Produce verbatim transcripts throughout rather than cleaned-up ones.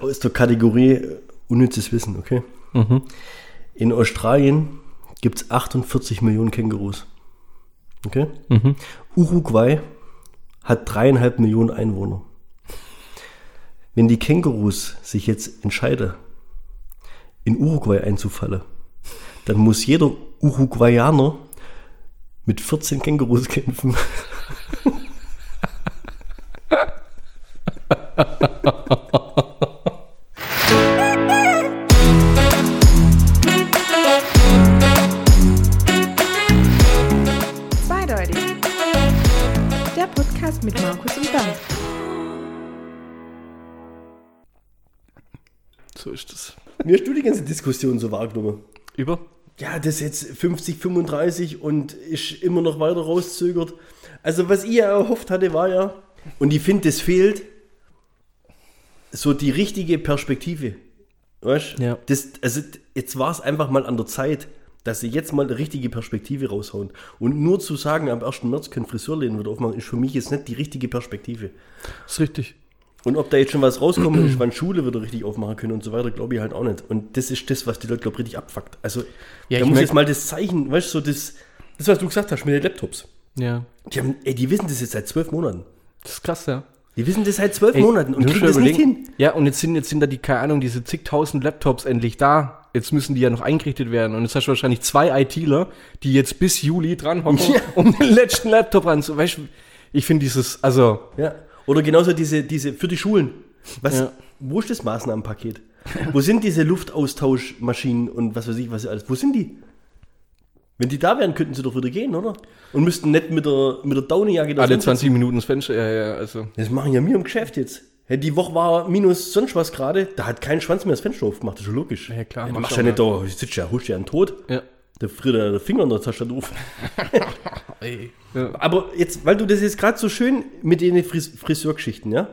Aus der Kategorie unnützes Wissen, okay? Mhm. In Australien gibt es achtundvierzig Millionen Kängurus. Okay? Mhm. Uruguay hat dreieinhalb Millionen Einwohner. Wenn die Kängurus sich jetzt entscheiden, in Uruguay einzufallen, dann muss jeder Uruguayaner mit vierzehn Kängurus kämpfen. Zweideutig. Der Podcast mit Markus und Bernd. So ist das. Wie hast du die ganze Diskussion so wahrgenommen? Über? Ja, das jetzt fünfzig, fünfunddreißig und ist immer noch weiter rauszögert. Also was ich ja erhofft hatte, war ja, und ich finde, das fehlt, so die richtige Perspektive. Weißt du? Ja. Das, also jetzt war es einfach mal an der Zeit, dass sie jetzt mal eine richtige Perspektive raushauen. Und nur zu sagen, am ersten März können Friseurläden wieder aufmachen, ist für mich jetzt nicht die richtige Perspektive. Das ist richtig. Und ob da jetzt schon was rauskommt, ist, wann Schule wieder richtig aufmachen können und so weiter, glaube ich halt auch nicht. Und das ist das, was die Leute, glaube ich, richtig abfuckt. Also, ja, da muss jetzt mal das Zeichen, weißt du, so das, das, was du gesagt hast mit den Laptops. Ja. Die haben, ey, die wissen das jetzt seit zwölf Monaten. Das ist krass, ja. Die wissen das seit zwölf Monaten und kriegen das nicht hin. Ja, und jetzt sind, jetzt sind da die, keine Ahnung, diese zigtausend Laptops endlich da. Jetzt müssen die ja noch eingerichtet werden. Und jetzt hast du wahrscheinlich zwei ITler, die jetzt bis Juli dran hocken, ja, um den letzten Laptop ranzu. Weißt du, ich finde dieses, also. Ja. Oder genauso diese, diese, für die Schulen. Was, ja. Wo ist das Maßnahmenpaket? Wo sind diese Luftaustauschmaschinen und was weiß ich, was alles? Wo sind die? Wenn die da wären, könnten sie doch wieder gehen, oder? Und müssten nicht mit der, mit der Daunenjacke da alle zwanzig Minuten das Fenster, ja, ja, also. Das machen ja wir im Geschäft jetzt. Hey, die Woche war minus sonst was gerade, da hat kein Schwanz mehr das Fenster aufgemacht, das ist schon logisch. Ja, klar. Hey, du machst ja nicht da, sitzt ja, husch ja an Tod. Ja. Der friert ja der Finger in der Tasche auf. Ja. Aber jetzt, weil du das jetzt gerade so schön mit den Fris- Friseurgeschichten, ja?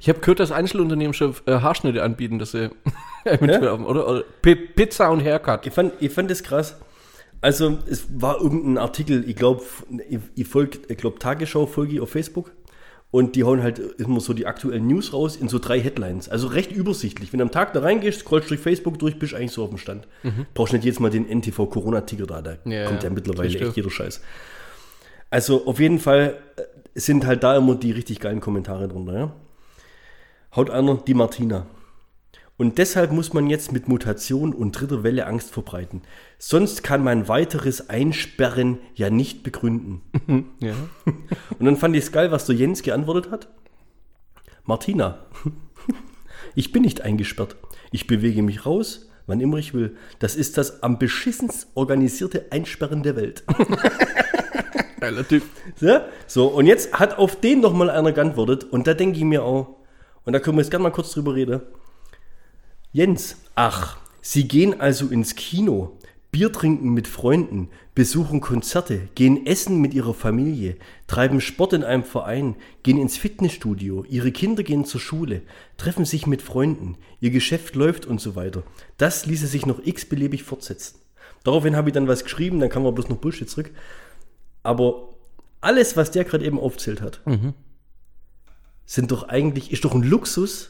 Ich habe gehört, dass Einzelunternehmen schon äh, Haarschnitte anbieten, dass sie eventuell ja? oder, oder P- Pizza und Haircut. Ich fand, ich fand das krass. Also, es war irgendein Artikel, ich glaube, ich, ich folge, ich glaube, Tagesschau folge ich auf Facebook. Und die hauen halt immer so die aktuellen News raus in so drei Headlines. Also recht übersichtlich. Wenn du am Tag da reingehst, scrollst durch Facebook durch, bist du eigentlich so auf dem Stand. Mhm. Brauchst nicht jedes Mal den N T V-Corona-Ticker da. Da ja, kommt ja, ja mittlerweile echt jeder Scheiß. Also auf jeden Fall sind halt da immer die richtig geilen Kommentare drunter. Ja? Haut einer die Martina. Und deshalb muss man jetzt mit Mutation und dritter Welle Angst verbreiten. Sonst kann man weiteres Einsperren ja nicht begründen. Ja. Und dann fand ich es geil, was der Jens geantwortet hat. Martina, ich bin nicht eingesperrt. Ich bewege mich raus, wann immer ich will. Das ist das am beschissenst organisierte Einsperren der Welt. Geiler Typ. So, und jetzt hat auf den nochmal einer geantwortet. Und da denke ich mir auch, und da können wir jetzt gerne mal kurz drüber reden. Jens, ach, Sie gehen also ins Kino. Bier trinken mit Freunden, besuchen Konzerte, gehen essen mit ihrer Familie, treiben Sport in einem Verein, gehen ins Fitnessstudio, ihre Kinder gehen zur Schule, treffen sich mit Freunden, ihr Geschäft läuft und so weiter. Das ließe sich noch x-beliebig fortsetzen. Daraufhin habe ich dann was geschrieben, dann kam man bloß noch Bullshit zurück. Aber alles, was der gerade eben aufzählt hat, mhm. sind doch eigentlich, ist doch ein Luxus,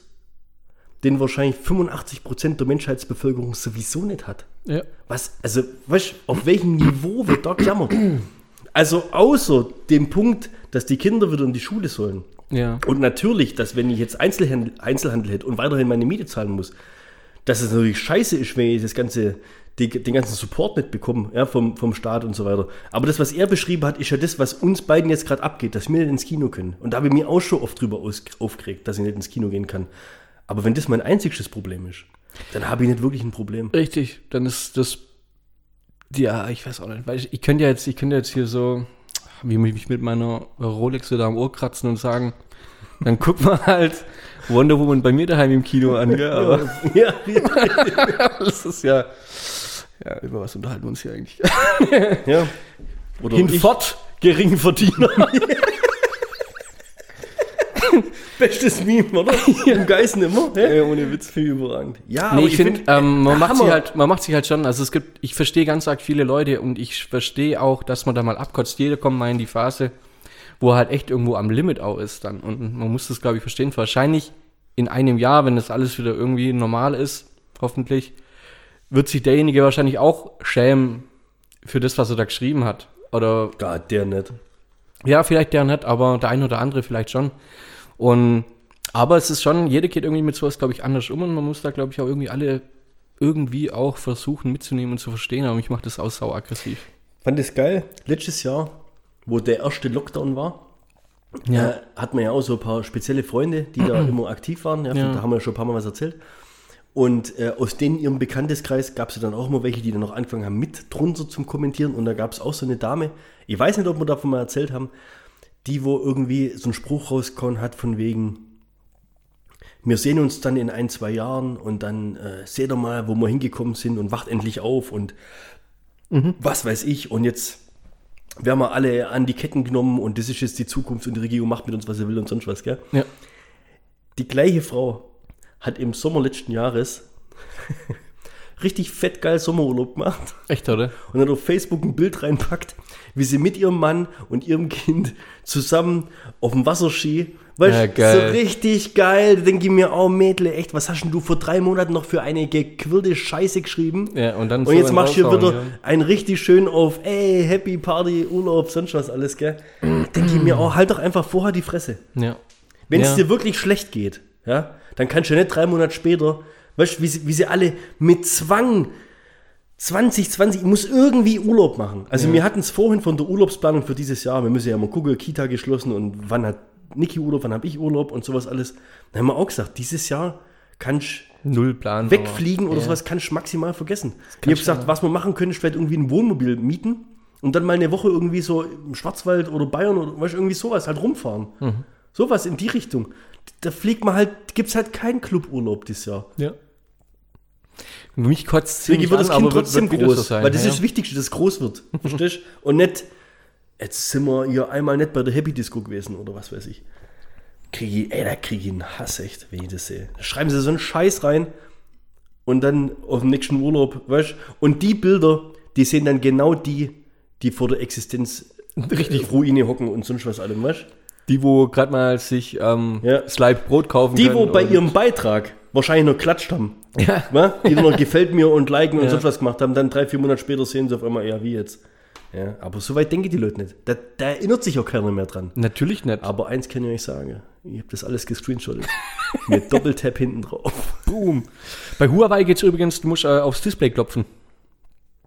den wahrscheinlich fünfundachtzig Prozent der Menschheitsbevölkerung sowieso nicht hat. Ja. Was, also, weißt du, auf welchem Niveau wird da gejammert? Also außer dem Punkt, dass die Kinder wieder in die Schule sollen. Ja. Und natürlich, dass wenn ich jetzt Einzelhandel, Einzelhandel hätte und weiterhin meine Miete zahlen muss, dass es natürlich scheiße ist, wenn ich das ganze, die, den ganzen Support nicht bekomme, ja, vom, vom Staat und so weiter. Aber das, was er beschrieben hat, ist ja das, was uns beiden jetzt gerade abgeht, dass wir nicht ins Kino können. Und da habe ich mich auch schon oft drüber aus, aufgeregt, dass ich nicht ins Kino gehen kann. Aber wenn das mein einziges Problem ist, dann habe ich nicht wirklich ein Problem. Richtig, dann ist das, ja, ich weiß auch nicht, weil ich, ich könnte ja jetzt, ich könnte jetzt hier so, wie mich mit meiner Rolex da am Ohr kratzen und sagen, dann guck mal halt Wonder Woman bei mir daheim im Kino an. Ja, aber ja, ja. Das ist ja, ja, über was unterhalten wir uns hier eigentlich? Ja. Oder hinfort, Geringverdiener. Bestes Meme, oder? Ja. Im Geißen immer. Ja, ohne Witz, viel überragend. Ja, nee, aber ich finde, find, ähm, man, halt, man macht sich halt schon, also es gibt, ich verstehe ganz arg viele Leute und ich verstehe auch, dass man da mal abkotzt. Jeder kommt mal in die Phase, wo er halt echt irgendwo am Limit auch ist dann. Und man muss das, glaube ich, verstehen. Wahrscheinlich in einem Jahr, wenn das alles wieder irgendwie normal ist, hoffentlich, wird sich derjenige wahrscheinlich auch schämen für das, was er da geschrieben hat. Oder ja, der nicht. Ja, vielleicht der nicht, aber der ein oder andere vielleicht schon. Und aber es ist schon, jeder geht irgendwie mit sowas, glaube ich, anders um und man muss da, glaube ich, auch irgendwie alle irgendwie auch versuchen mitzunehmen und zu verstehen, aber mich macht das auch sau aggressiv. Fand das geil, letztes Jahr, wo der erste Lockdown war, ja. äh, hatten wir ja auch so ein paar spezielle Freunde, die da immer aktiv waren, ja, ja. Da haben wir ja schon ein paar Mal was erzählt. Und äh, aus denen ihrem Bekannteskreis gab es ja dann auch immer welche, die dann noch angefangen haben, mit drunter zum Kommentieren. Und da gab es auch so eine Dame, ich weiß nicht, ob wir davon mal erzählt haben, die wo irgendwie so einen Spruch rausgehauen hat von wegen, wir sehen uns dann in ein, zwei Jahren und dann äh, seht ihr mal, wo wir hingekommen sind und wacht endlich auf und mhm. was weiß ich. Und jetzt werden wir alle an die Ketten genommen und das ist jetzt die Zukunft und die Regierung macht mit uns, was sie will und sonst was, gell? Ja. Die gleiche Frau hat im Sommer letzten Jahres richtig fett geil Sommerurlaub gemacht. Echt, oder? Und hat auf Facebook ein Bild reinpackt, wie sie mit ihrem Mann und ihrem Kind zusammen auf dem Wasserski, weißt du, ja, so richtig geil. Da denke ich mir, oh Mädle, echt, was hast denn du vor drei Monaten noch für eine gequirlte Scheiße geschrieben? Ja, und dann und so jetzt machst du hier wieder ja. einen richtig schön auf, ey, Happy Party, Urlaub, sonst was alles, gell? Denke ich mir, oh, halt doch einfach vorher die Fresse. Ja. Wenn es ja. dir wirklich schlecht geht, ja, dann kannst du nicht drei Monate später, weißt du, wie, wie sie alle mit Zwang zwanzig zwanzig, ich muss irgendwie Urlaub machen. Also ja. wir hatten es vorhin von der Urlaubsplanung für dieses Jahr, wir müssen ja mal gucken, Kita geschlossen und wann hat Niki Urlaub, wann habe ich Urlaub und sowas alles. Dann haben wir auch gesagt, dieses Jahr kannst null Plan, wegfliegen oder ja. sowas, kannst du maximal vergessen. Ich habe gesagt, was wir machen können, ist vielleicht irgendwie ein Wohnmobil mieten und dann mal eine Woche irgendwie so im Schwarzwald oder Bayern oder weißt, irgendwie sowas halt rumfahren. Mhm. Sowas in die Richtung. Da fliegt man halt, gibt es halt keinen Cluburlaub dieses Jahr. Ja. Mich kotzt es ziemlich an, das Kind aber trotzdem wird, wird groß, das sein, weil das ja. ist das Wichtigste, dass es groß wird. Verstehst du? Und nicht, jetzt sind wir ja einmal nicht bei der Happy Disco gewesen oder was weiß ich. Krieg ich ey, da kriege ich einen Hass echt, wenn ich das sehe. Da schreiben sie so einen Scheiß rein und dann auf dem nächsten Urlaub, weißt du? Und die Bilder, die sehen dann genau die, die vor der Existenz richtig Ruine hocken und sonst was allem, weißt du? Die, wo gerade mal sich ähm, ja. Slice Brot kaufen die, können. Die, wo bei ihrem Beitrag wahrscheinlich noch klatscht haben. Ja. Ne? Die noch gefällt mir und liken und ja. sonst was gemacht haben. Dann drei, vier Monate später sehen sie auf einmal, ja, wie jetzt. Ja, aber so weit denken die Leute nicht. Da, da erinnert sich auch keiner mehr dran. Natürlich nicht. Aber eins kann ich euch sagen. Ich habe das alles gescreenshottet. Mit Doppeltap hinten drauf. Boom. Bei Huawei geht's übrigens, du musst äh, aufs Display klopfen.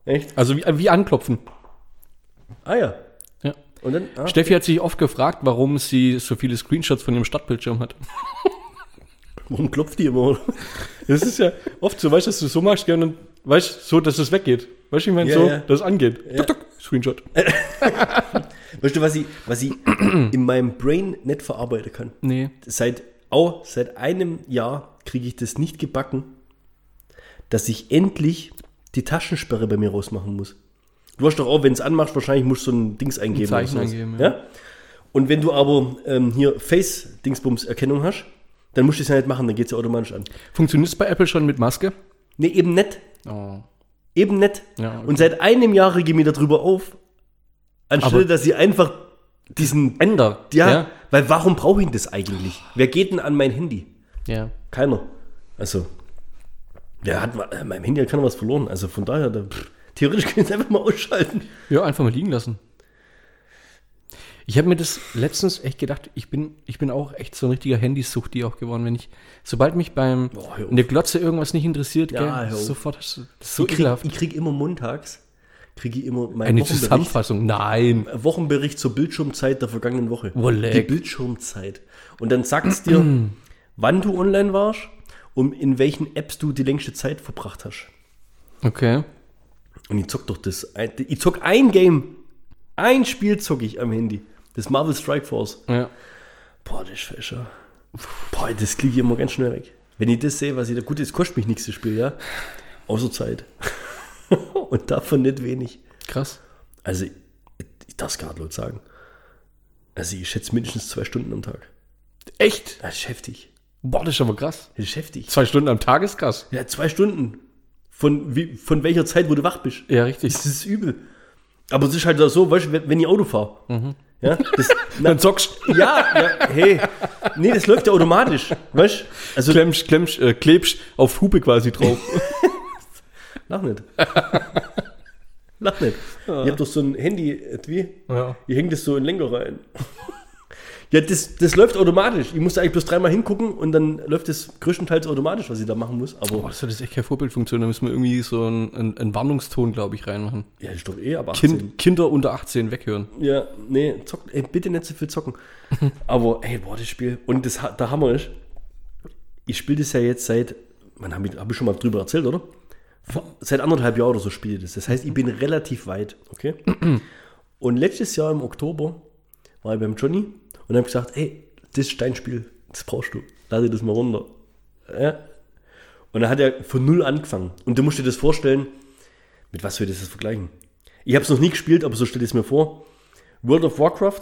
Echt? Also wie, wie anklopfen. Ah ja. Und dann, ah, Steffi okay. hat sich oft gefragt, warum sie so viele Screenshots von dem Startbildschirm hat. Warum klopft die immer? Das ist ja oft so, weißt du, dass du so machst, und dann, weißt so, dass es weggeht. Weißt du, ich meine, ja, so, ja. dass es angeht. Ja. Tuck, tuck, Screenshot. Weißt du, was ich, was ich in meinem Brain nicht verarbeiten kann? Nee. Seit, oh, seit einem Jahr kriege ich das nicht gebacken, dass ich endlich die Taschensperre bei mir rausmachen muss. Du hast doch auch, wenn es anmachst, wahrscheinlich musst du so ein Dings eingeben. Ein Zeichen eingeben, ja. ja. Und wenn du aber ähm, hier Face-Dingsbums-Erkennung hast, dann musst du es ja nicht machen, dann geht es ja automatisch an. Funktioniert es bei Apple schon mit Maske? Nee, eben nicht. Oh. Eben nicht. Ja, okay. Und seit einem Jahr rege ich mir darüber auf, anstelle, aber dass sie einfach diesen... Änder. Ja, ja, weil warum brauche ich das eigentlich? Wer geht denn an mein Handy? Ja. Keiner. Also, wer hat... Äh, meinem Handy hat keiner was verloren. Also von daher... Da, theoretisch können wir es einfach mal ausschalten. Ja, einfach mal liegen lassen. Ich habe mir das letztens echt gedacht, ich bin, ich bin auch echt so ein richtiger Handysuchti auch geworden, wenn ich, sobald mich beim Boah, in der Glotze irgendwas nicht interessiert, ja, gell, sofort, das ist so ich krieg, ich krieg immer montags, kriege ich immer meinen Eine Wochenbericht, Zusammenfassung, nein. Wochenbericht zur Bildschirmzeit der vergangenen Woche. Wolleck. Die Bildschirmzeit. Und dann sagst dir, wann du online warst und in welchen Apps du die längste Zeit verbracht hast. Okay. Und ich zock doch das. Ich zock ein Game. Ein Spiel zock ich am Handy. Das Marvel Strike Force. Ja. Boah, das ist fescher. Boah, das klicke ich immer ganz schnell weg. Wenn ich das sehe, was ich da. Gut, das kostet mich nichts, das Spiel, ja. Außer Zeit. Und davon nicht wenig. Krass. Also, ich darf es gar nicht sagen. Also, ich schätze mindestens zwei Stunden am Tag. Echt? Das ist heftig. Boah, das ist aber krass. Das ist heftig. Zwei Stunden am Tag ist krass. Ja, zwei Stunden. Von, wie, von welcher Zeit, wo du wach bist. Ja, richtig. Das ist übel. Aber es ist halt so, weißt du, wenn ich Auto fahre, mhm. Ja, das, na, dann zockst du. Ja, ja, hey. Nee, das läuft ja automatisch. Weißt du? Also, klemmst, klemmst, äh, klebst auf Hupe quasi drauf. Lach nicht. Lach nicht. Ja. Ihr habt doch so ein Handy, wie? Ja. Ihr hängt das so in den Lenker rein. Ja, das, das läuft automatisch. Ich muss da eigentlich bloß dreimal hingucken und dann läuft das größtenteils automatisch, was ich da machen muss. Aber oh, das ist echt keine Vorbildfunktion. Da müssen wir irgendwie so einen, einen, einen Warnungston, glaube ich, reinmachen. Ja, das ist doch eh ab achtzehn. Kind, Kinder unter achtzehn weghören. Ja, nee, zockt, ey, bitte nicht so viel zocken. Aber ey, boah, das Spiel. Und das, der Hammer ist, ich spiele das ja jetzt seit, man, habe ich, hab ich schon mal drüber erzählt, oder? Seit anderthalb Jahren oder so spiele ich das. Das heißt, ich bin relativ weit, okay? Und letztes Jahr im Oktober war ich beim Johnny und habe gesagt, ey, das ist dein Spiel, das brauchst du. Lass dir das mal runter. Ja? Und dann hat er von null angefangen. Und du musst dir das vorstellen, mit was wir das jetzt vergleichen. Ich habe es noch nie gespielt, aber so stell dir es mir vor. World of Warcraft,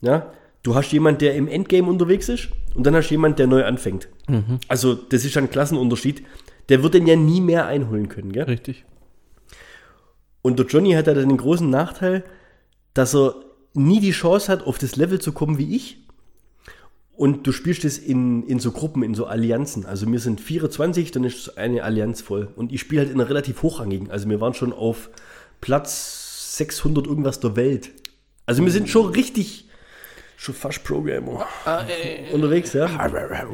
ja? Du hast jemanden, der im Endgame unterwegs ist und dann hast du jemanden, der neu anfängt. Mhm. Also das ist ein Klassenunterschied. Der wird den ja nie mehr einholen können, gell? Richtig. Und der Johnny hat ja den großen Nachteil, dass er nie die Chance hat, auf das Level zu kommen wie ich. Und du spielst das in, in so Gruppen, in so Allianzen. Also wir sind vierundzwanzig, dann ist eine Allianz voll. Und ich spiele halt in einer relativ hochrangigen. Also wir waren schon auf Platz sechshundert irgendwas der Welt. Also wir sind schon richtig, schon fast Programmer ah, äh, unterwegs, ja.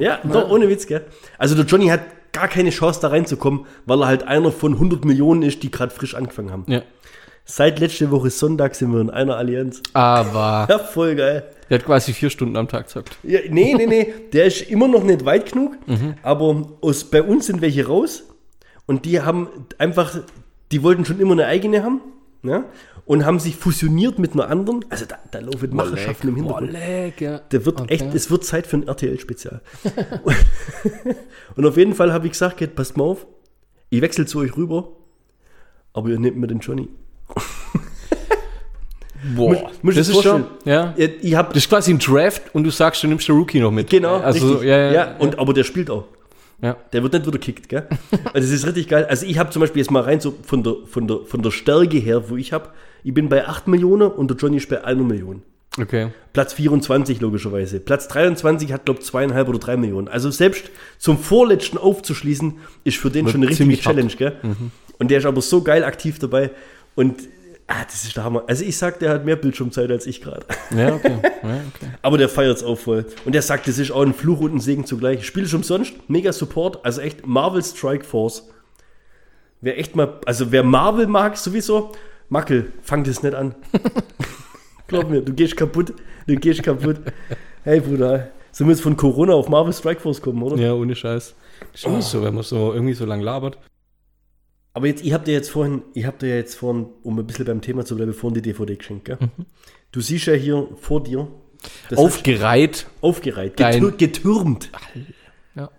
Ja, doch, ohne Witz, gell? Also der Johnny hat gar keine Chance da reinzukommen, weil er halt einer von hundert Millionen ist, die gerade frisch angefangen haben. Ja. Seit letzte Woche Sonntag sind wir in einer Allianz. Aber. Ja, voll geil. Der hat quasi vier Stunden am Tag gezockt. Ja, nee, nee, nee. Der ist immer noch nicht weit genug, mhm. aber aus, bei uns sind welche raus und die haben einfach, die wollten schon immer eine eigene haben, ne? Und haben sich fusioniert mit einer anderen. Also da, da laufen Machenschaften im Hintergrund. Leck, ja. Der wird okay. echt, es wird Zeit für ein R T L-Spezial. Und auf jeden Fall habe ich gesagt, geht, passt mal auf, ich wechsle zu euch rüber, aber ihr nehmt mir den Johnny. Boah, muss, muss das ist schon, ja. Ich, ich hab, das ist quasi ein Draft und du sagst, du nimmst den Rookie noch mit. Genau, also, ja, ja, ja, und, ja. Aber der spielt auch. Ja. Der wird nicht wieder kickt, gell? Also das ist richtig geil. Also ich habe zum Beispiel jetzt mal rein so von der, von der, von der Stärke her, wo ich habe, ich bin bei acht Millionen und der Johnny ist bei einer Million. Okay. Platz vierundzwanzig logischerweise. Platz dreiundzwanzig hat, glaube ich, zweieinhalb oder drei Millionen. Also selbst zum Vorletzten aufzuschließen, ist für den wird schon eine richtige Challenge, hart. Gell? Mhm. Und der ist aber so geil aktiv dabei. Und ah, das ist der Hammer. Also ich sag, der hat mehr Bildschirmzeit als ich gerade. Ja, okay. Ja, okay. Aber der feiert es auch voll. Und der sagt, das ist auch ein Fluch und ein Segen zugleich. Spiel ist umsonst, mega Support. Also echt Marvel Strike Force. Wer echt mal, also wer Marvel mag sowieso, Mackel, fang das nicht an. Glaub mir, du gehst kaputt. Du gehst kaputt. Hey, Bruder. So müssen wir von Corona auf Marvel Strike Force kommen, oder? Ja, ohne Scheiß. Das ist oh. so, wenn man so irgendwie so lange labert. Aber jetzt, ich hab dir jetzt vorhin, ich hab dir ja jetzt vorhin, um ein bisschen beim Thema zu bleiben, vorhin die D V D geschenkt, gell? Mhm. Du siehst ja hier vor dir. Aufgereiht. Aufgereiht. Getür- getürmt. Ja.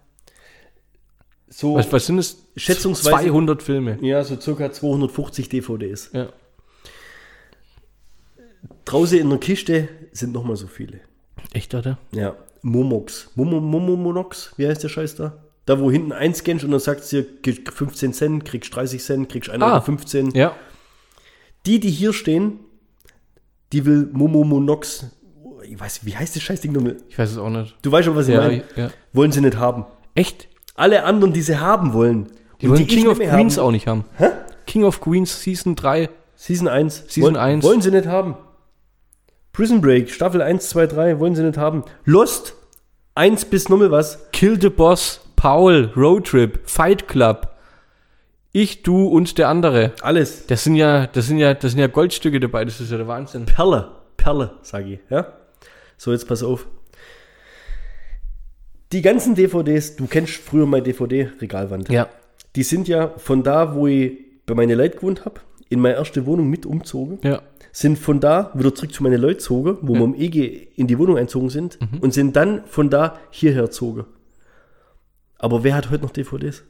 So. Was, was sind es? Schätzungsweise. zweihundert Filme. Ja, so circa zweihundertfünfzig D V Ds. Ja. Draußen in der Kiste sind nochmal so viele. Echt, oder? Ja. Momox. Momo, Momo, Monox. Wie heißt der Scheiß da? Da, wo hinten einscannst und dann sagst du dir, fünfzehn Cent, kriegst dreißig Cent, kriegst eins Komma fünfzehn. Ah, ja. Die, die hier stehen, die will Momomonox, ich weiß, wie heißt das Scheißding nochmal? Ich weiß es auch nicht. Du weißt schon, was ich ja, meine? Ja. Wollen sie nicht haben. Echt? Alle anderen, die sie haben wollen. Die und wollen die King of Queens haben. Auch nicht haben. Hä? King of Queens Season drei. Season eins. Season wollen, eins. Wollen sie nicht haben. Prison Break, Staffel eins, zwei, drei, wollen sie nicht haben. Lost, eins bis nochmal was. Kill the Boss. Paul, Roadtrip, Fight Club, ich, du und der andere. Alles. Das sind ja, das sind ja, das sind ja Goldstücke dabei, das ist ja der Wahnsinn. Perle, Perle, sag ich, ja. So, jetzt pass auf. Die ganzen D V Ds, du kennst früher meine D V D-Regalwand. Ja. Die sind ja von da, wo ich bei meinen Leuten gewohnt habe, in meine erste Wohnung mit umgezogen. Ja. Sind von da wieder zurück zu meinen Leuten gezogen, wo ja. wir im E G in die Wohnung einzogen sind mhm. und sind dann von da hierher gezogen. Aber wer hat heute noch D V Ds?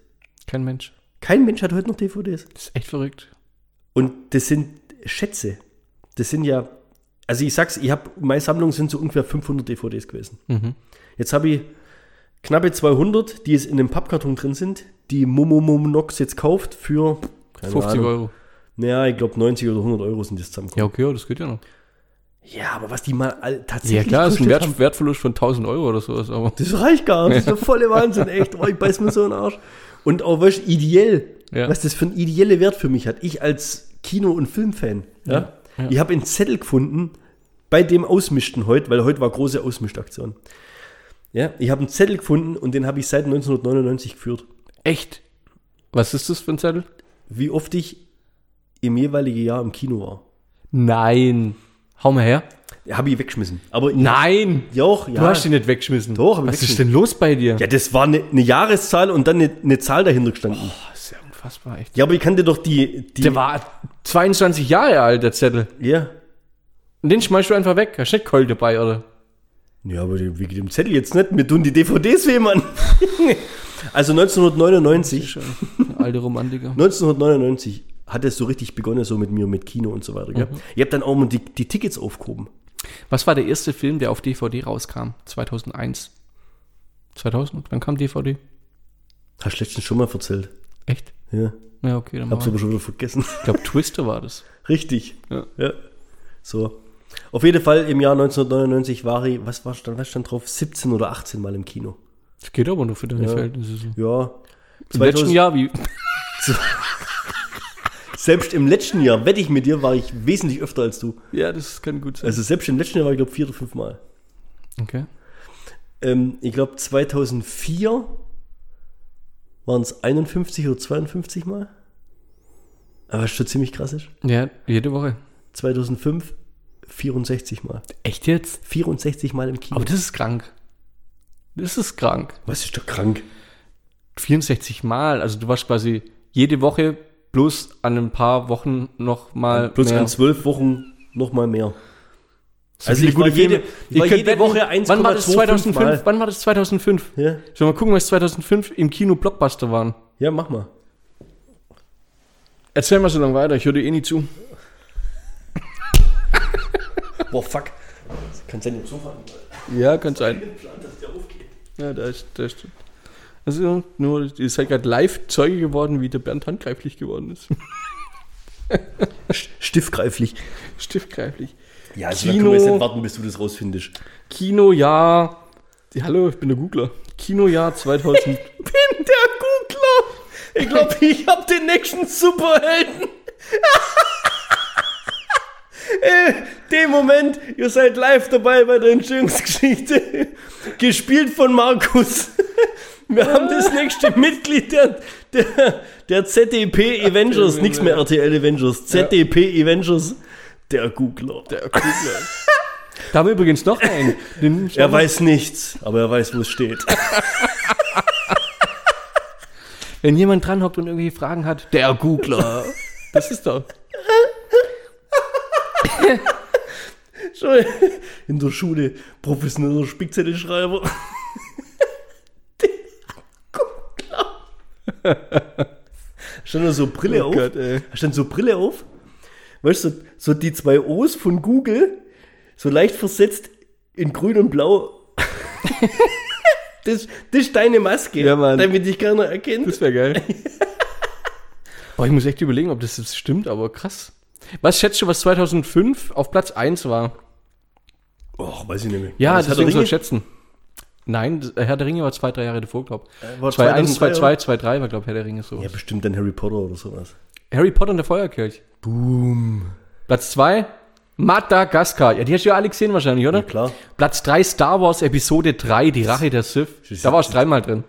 Kein Mensch. Kein Mensch hat heute noch D V Ds. Das ist echt verrückt. Und das sind Schätze. Das sind ja, also ich sag's, ich hab, meine Sammlung sind so ungefähr fünfhundert D V Ds gewesen. Mhm. Jetzt habe ich knappe zweihundert, die jetzt in dem Pappkarton drin sind, die Momomonox jetzt kauft für keine fünfzig Ahnung, Euro. Naja, ich glaube neunzig oder hundert Euro sind jetzt zusammengekommen. Ja, okay, das geht ja noch. Ja, aber was die mal all, tatsächlich. Ja klar, ist ein Wert, haben, Wertverlust von tausend Euro oder sowas. Aber. Das reicht gar nicht. Das ist der volle Wahnsinn, echt. Oh, ich beiß mir so einen Arsch. Und auch, weißt du, ideell, ja. was das für einen ideellen Wert für mich hat. Ich als Kino- und Filmfan, ja. Ja, ja. ich habe einen Zettel gefunden bei dem Ausmischten heute, weil heute war große Ausmischtaktion. Ja, ich habe einen Zettel gefunden und den habe ich seit neunzehnhundertneunundneunzig geführt. Echt? Was ist das für ein Zettel? Wie oft ich im jeweiligen Jahr im Kino war. Nein. Hau mal her. Ja, habe ich weggeschmissen. Aber nein! Doch, ja. Du hast den nicht weggeschmissen. Doch, hab ich Was ist denn los bei dir? Ja, das war eine, eine Jahreszahl und dann eine, eine Zahl dahinter gestanden. Oh, ist ja unfassbar, echt. Ja, aber ich kannte doch die, die... Der war zweiundzwanzig Jahre alt, der Zettel. Ja. Yeah. Und den schmeißt du einfach weg. Hast du nicht Keul dabei, oder? Ja, aber wegen dem Zettel jetzt nicht. Mir tun die D V Ds weh, Mann. Also neunzehnhundertneunundneunzig. Alte Romantiker. neunzehnhundertneunundneunzig. Hat es so richtig begonnen, so mit mir, mit Kino und so weiter. Gell? Mhm. Ich habe dann auch die, die Tickets aufgehoben. Was war der erste Film, der auf D V D rauskam? zweitausendeins. zweitausend? Dann kam D V D. Hast du letztens schon mal erzählt. Echt? Ja. Ja, okay. Dann hab's aber schon wieder vergessen. Ich glaube, Twister war das. Richtig. Ja. ja. So. Auf jeden Fall im Jahr neunzehnhundertneunundneunzig war ich, was war stand, was stand drauf? siebzehn oder achtzehn Mal im Kino. Das geht aber nur für deine ja. Verhältnisse so. Ja. Im letzten Jahr wie... Selbst im letzten Jahr, wette ich mit dir, war ich wesentlich öfter als du. Ja, das kann gut sein. Also selbst im letzten Jahr war ich, glaube ich, vier oder fünf Mal. Okay. Ähm, ich glaube, zweitausendvier waren es einundfünfzig oder zweiundfünfzig Mal. Aber das ist schon ziemlich krass. Ist. Ja, jede Woche. zweitausendfünf, vierundsechzig Mal. Echt jetzt? vierundsechzig Mal im Kino. Aber das ist krank. Das ist krank. Was ist doch krank? vierundsechzig Mal. Also du warst quasi jede Woche... Plus an ein paar Wochen noch mal Plus mehr. An zwölf Wochen noch mal mehr. So also ich war jede, ich war jede Woche eins Komma fünf Wann war das zweitausendfünf? Mal. Wann war das zweitausendfünf? Ja. Sollen wir mal gucken, was zweitausendfünf im Kino Blockbuster waren? Ja, mach mal. Erzähl mal so lange weiter, ich höre dir eh nie zu. Boah, fuck. Kann sein im Sofa. Ja, kann sein. Ja, da ist, da ist... Also nur, ihr seid gerade live Zeuge geworden, wie der Bernd handgreiflich geworden ist. Stiftgreiflich. Stiftgreiflich. Ja, also Kino, da können wir jetzt nicht warten, bis du das rausfindest. Kinojahr, hallo, ich bin der Googler. Kinojahr zweitausend. Ich bin der Googler. Ich glaube, ich habe den nächsten Superhelden. Dem Moment, ihr seid live dabei bei der Entstehungsgeschichte. Gespielt von Markus. Wir haben das nächste Mitglied der, der, der Z D P Avengers, nichts mehr R T L Avengers, Z D P Avengers, der Googler. Der Googler. Da haben wir übrigens noch einen. Den er weiß nichts, aber er weiß, wo es steht. Wenn jemand dran hockt und irgendwelche Fragen hat, der Googler. Das ist doch. In der Schule, professioneller Spickzettelschreiber. Stand da so Brille oh auf? Gott, stand so Brille auf? Weißt du, so, so die zwei O's von Google, so leicht versetzt in grün und blau. das, das ist deine Maske, ja, Mann. Damit dich keiner erkennt. Das wäre geil. Boah, ich muss echt überlegen, ob das jetzt stimmt, aber krass. Was schätzt du, was zweitausendfünf auf Platz eins war? Och, weiß ich nicht mehr. Ja, das deswegen soll ich schätzen. Nein, Herr der Ringe war zwei, drei Jahre davor, glaube ich. zweitausendeins, zweitausendzwei, zweitausenddrei war, glaube ich, Herr der Ringe so. Ja, bestimmt dann Harry Potter oder sowas. Harry Potter und der Feuerkelch. Boom. Platz zwei, Madagaskar. Ja, die hast du ja alle gesehen wahrscheinlich, oder? Ja, klar. Platz drei, Star Wars Episode drei, die Rache der Sith. Da war es dreimal drin.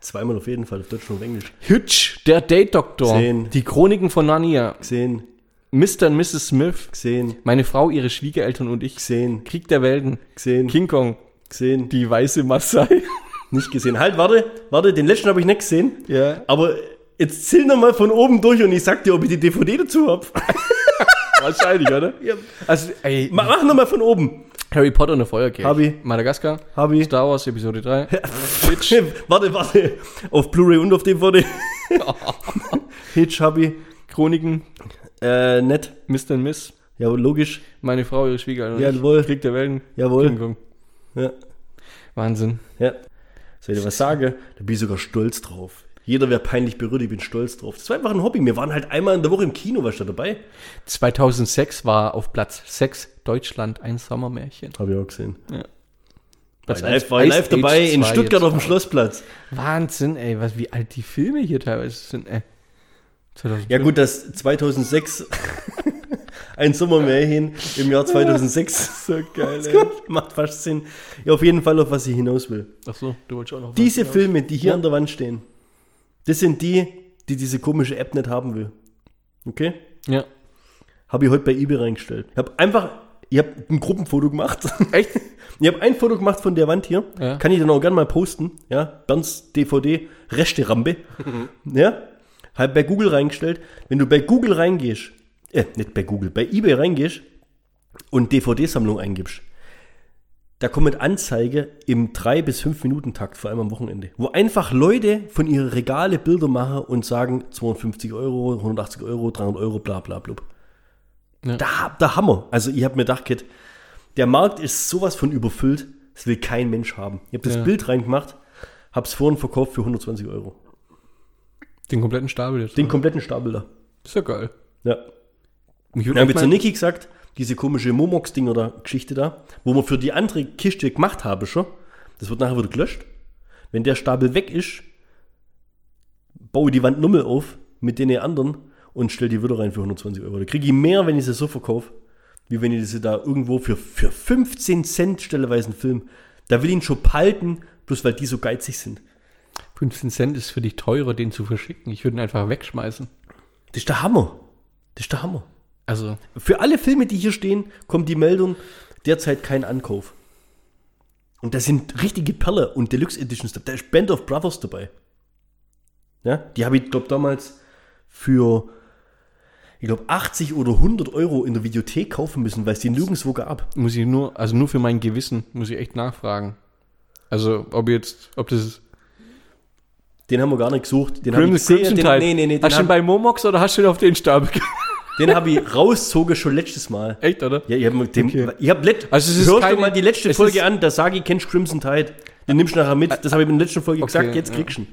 Zweimal auf jeden Fall, auf Deutsch und Englisch. Hitch, der Date-Doktor. Gesehen. Die Chroniken von Narnia. Gesehen. Mister und Misses Smith. Gesehen. Meine Frau, ihre Schwiegereltern und ich. Gesehen. Krieg der Welten. Gesehen. King Kong. Gesehen. Die weiße Maasai. Nicht gesehen. Halt, warte, warte, den letzten habe ich nicht gesehen. Ja. Aber jetzt zähl nochmal von oben durch und ich sag dir, ob ich die D V D dazu habe. Wahrscheinlich, oder? Ja. Also, ey. Mach, mach nochmal von oben. Harry Potter und der Feuerkelch. Habi. Madagaskar. Habi. Star Wars Episode drei. Hitch. Warte, warte. Auf Blu-ray und auf D V D. Hitch, Habi. Chroniken. Äh, nett. Mister und Miss. Ja, logisch. Meine Frau, ihre Schwiegereltern. Jawohl. Krieg der Welten. Jawohl. Ja. Wahnsinn. Ja. Soll ich dir was sagen? Da bin ich sogar stolz drauf. Jeder wäre peinlich berührt, ich bin stolz drauf. Das war einfach ein Hobby. Wir waren halt einmal in der Woche im Kino, warst du da dabei? zweitausendsechs war auf Platz sechs Deutschland ein Sommermärchen. Habe ich auch gesehen. Ja. Platz eins, war ich live dabei in Stuttgart auf dem Schlossplatz. Wahnsinn, ey, was, wie alt die Filme hier teilweise sind, ey. Ja gut, das zweitausendsechs ein Sommermärchen im Jahr zweitausendsechs. So geil, ey. Macht fast Sinn. Ja, auf jeden Fall, auf was ich hinaus will. Ach so, du wolltest auch noch was Diese hinaus. Filme, die hier ja. an der Wand stehen, das sind die, die diese komische App nicht haben will. Okay? Ja. Habe ich heute bei eBay reingestellt. Ich habe einfach, ich habe ein Gruppenfoto gemacht. Echt? Ich habe ein Foto gemacht von der Wand hier. Ja. Kann ich dann auch gerne mal posten. Ja, Bernds D V D, Reste Rampe. Mhm. Ja, habe bei Google reingestellt. Wenn du bei Google reingehst, äh, nicht bei Google, bei eBay reingehst und D V D-Sammlung eingibst, da kommen Anzeige im drei bis fünf Minuten Takt, vor allem am Wochenende, wo einfach Leute von ihren Regale Bilder machen und sagen zweiundfünfzig Euro, hundertachtzig Euro, dreihundert Euro, bla bla blub. Ja. Da, da haben wir. Also ich habe mir gedacht, Kid, der Markt ist sowas von überfüllt, das will kein Mensch haben. Ich habe das ja. Bild reingemacht, habe es vorhin verkauft für hundertzwanzig Euro. Den kompletten Stapel jetzt? Den oder? kompletten Stapel da. Ist ja geil. Ja. Mich dann haben wir zu Niki gesagt, diese komische Momox-Ding oder Geschichte da, wo man für die andere Kiste gemacht habe schon, das wird nachher wieder gelöscht. Wenn der Stapel weg ist, baue die Wand nochmal auf mit den anderen und stell die wieder rein für hundertzwanzig Euro. Da kriege ich mehr, wenn ich sie so verkaufe, wie wenn ich sie da irgendwo für, für fünfzehn Cent stelleweise einen Film, da will ich ihn schon behalten, bloß weil die so geizig sind. fünfzehn Cent ist für dich teurer, den zu verschicken. Ich würde ihn einfach wegschmeißen. Das ist der Hammer. Das ist der Hammer. Also für alle Filme, die hier stehen, kommt die Meldung, derzeit kein Ankauf. Und das sind richtige Perle und Deluxe Editions. Da ist Band of Brothers dabei. Ja, die habe ich, glaube damals für, ich glaube, achtzig oder hundert Euro in der Videothek kaufen müssen, weil es die nirgendwo gab. Muss ich nur, also nur für mein Gewissen, muss ich echt nachfragen. Also ob jetzt, ob das ist. Den haben wir gar nicht gesucht. Den haben wir gesehen. Den, nee, nee, nee, hast du ihn bei Momox oder hast du ihn auf den Stapel gehabt? Den habe ich rausgezogen schon letztes Mal. Echt, oder? Ja, ich habe okay. hab let- also hör dir mal die letzte Folge an, da sage ich, kennst Crimson Tide. Den nimmst du nachher mit. Das habe ich in der letzten Folge okay, gesagt, jetzt ja. kriegst du ihn.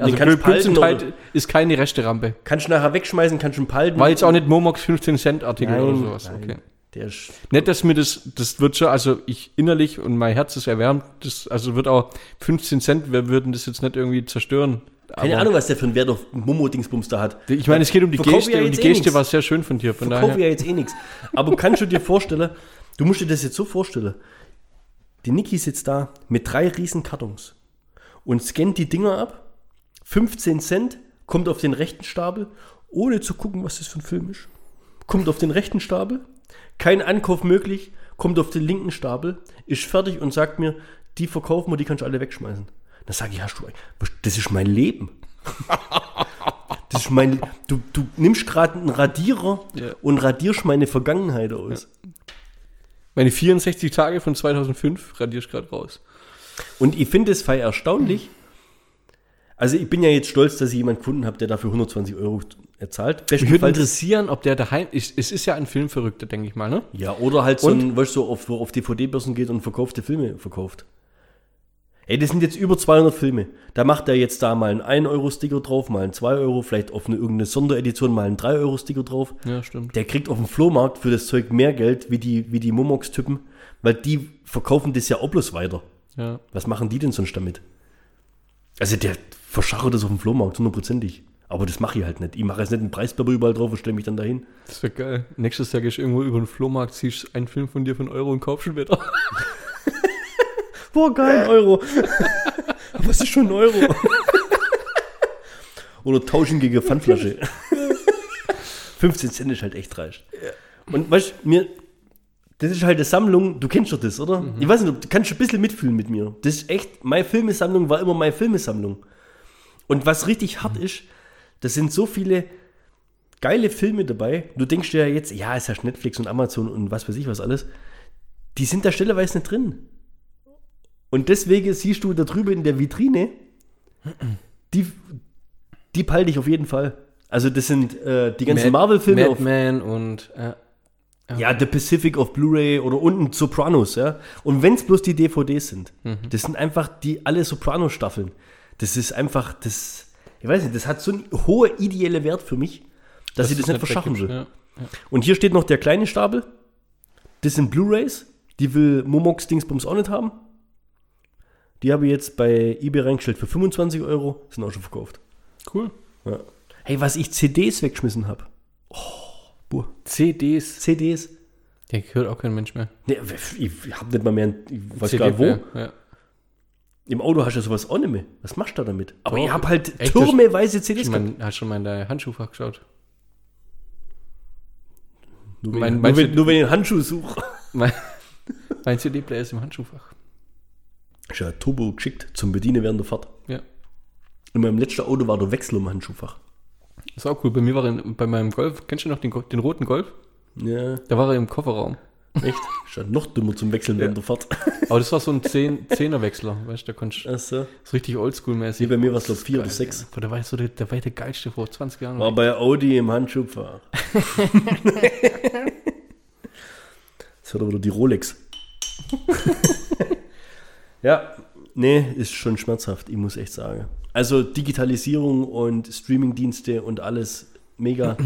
Also den Crimson Tide ist keine Resterampe. Kannst du nachher wegschmeißen, kannst du ihn palten. War jetzt auch nicht Momox fünfzehn Cent Artikel nein, oder sowas. Nein. Okay. Der ist nicht, dass mir das, das wird schon, also ich innerlich und mein Herz ist erwärmt, das, also wird auch fünfzehn Cent, wir würden das jetzt nicht irgendwie zerstören. Keine aber Ahnung, was der für einen Wert auf Momo-Dingsbums da hat. Ich meine, es geht um die Verkauf Geste ja und die eh Geste nix. War sehr schön von dir. Von Verkauf daher. Ja jetzt eh nichts. Aber kannst du dir vorstellen, du musst dir das jetzt so vorstellen, die Niki sitzt da mit drei riesen Kartons und scannt die Dinger ab, fünfzehn Cent, kommt auf den rechten Stapel, ohne zu gucken, was das für ein Film ist. Kommt auf den rechten Stapel, kein Ankauf möglich, kommt auf den linken Stapel, ist fertig und sagt mir, die verkaufen wir, die kannst du alle wegschmeißen. Da sage ich, hast du, das ist mein Leben. Das ist mein, du, du nimmst gerade einen Radierer ja. und radierst meine Vergangenheit aus. Ja. Meine vierundsechzig Tage von zweitausendfünf radierst gerade raus. Und ich finde es fei erstaunlich. Also ich bin ja jetzt stolz, dass ich jemanden gefunden habe, der dafür hundertzwanzig Euro erzahlt. Mich würde interessieren, ob der daheim ist. Es ist ja ein Filmverrückter, denke ich mal, ne? Ja, oder halt so und? ein, weißt du, so auf, auf D V D-Börsen geht und verkaufte Filme verkauft. Ey, das sind jetzt über zweihundert Filme. Da macht er jetzt da mal einen ein Euro Sticker drauf, mal einen zwei Euro, vielleicht auf eine irgendeine Sonderedition mal einen drei Euro Sticker drauf. Ja, stimmt. Der kriegt auf dem Flohmarkt für das Zeug mehr Geld, wie die, wie die Momox-Typen, weil die verkaufen das ja auch bloß weiter. Ja. Was machen die denn sonst damit? Also der verschachert das auf dem Flohmarkt, hundertprozentig. Aber das mache ich halt nicht. Ich mache jetzt nicht einen Preispapier überall drauf und stelle mich dann dahin. Das wäre geil. Nächstes Jahr gehst du irgendwo über den Flohmarkt, ziehst einen Film von dir für einen Euro und kaufst ihn wieder. Boah, geil, ein Euro. Was ist schon ein Euro? Oder tauschen gegen Pfandflasche. fünfzehn Cent ist halt echt reich. Und weißt du, mir, das ist halt eine Sammlung, du kennst doch das, oder? Mhm. Ich weiß nicht, du kannst ein bisschen mitfühlen mit mir. Das ist echt, meine Filmesammlung war immer meine Filmesammlung. Und was richtig hart mhm. ist, das sind so viele geile Filme dabei. Du denkst dir ja jetzt, ja, es hast Netflix und Amazon und was weiß ich was alles. Die sind da stelleweise nicht drin. Und deswegen siehst du da drüben in der Vitrine, die, die peile ich auf jeden Fall. Also das sind äh, die ganzen Mad, Marvel-Filme. Batman und... Äh, okay. Ja, The Pacific auf Blu-ray oder unten Sopranos. Ja. Und wenn es bloß die D V Ds sind, mhm. das sind einfach die alle Sopranos-Staffeln. Das ist einfach, das ich weiß nicht, das hat so einen hohen ideellen Wert für mich, dass das ich das nicht verschaffen will. Ja. Ja. Und hier steht noch der kleine Stapel. Das sind Blu-Rays. Die will Momox Dingsbums auch nicht haben. Die habe ich jetzt bei eBay reingestellt für fünfundzwanzig Euro. Sind auch schon verkauft. Cool. Ja. Hey, was ich C Ds weggeschmissen habe. Oh, boah. C Ds? C Ds. Der gehört auch kein Mensch mehr. Nee, ich hab nicht mal mehr, ich weiß C D, gar wo. Ja, ja. Im Auto hast du sowas auch nicht mehr. Was machst du da damit? Aber oh, ich hab halt echt, türmeweise C Ds gehabt. Hast du schon mal in dein Handschuhfach geschaut? Nur wenn, mein, mein nur, wenn, nur wenn ich einen Handschuh suche. Mein, mein C D-Player ist im Handschuhfach. Ist ja Turbo geschickt zum Bedienen während der Fahrt. Ja. In meinem letzten Auto war der Wechsel im Handschuhfach. Das ist auch cool. Bei mir war er in, bei meinem Golf, kennst du noch den, den roten Golf? Ja. Da war er im Kofferraum. Echt? Ist ja noch dümmer zum Wechseln während ja. der Fahrt. Aber das war so ein Zehner-Wechsler, weißt du, da konntest du. Ach so. Das ist richtig oldschool-mäßig. Nee, bei mir war es glaube vier oder sechs. Ja. Da war so der, der, der geilste vor zwanzig Jahren. War bei Audi im Handschuhfach. Das hört aber nur die Rolex. Ja, nee, ist schon schmerzhaft, ich muss echt sagen. Also Digitalisierung und Streamingdienste und alles mega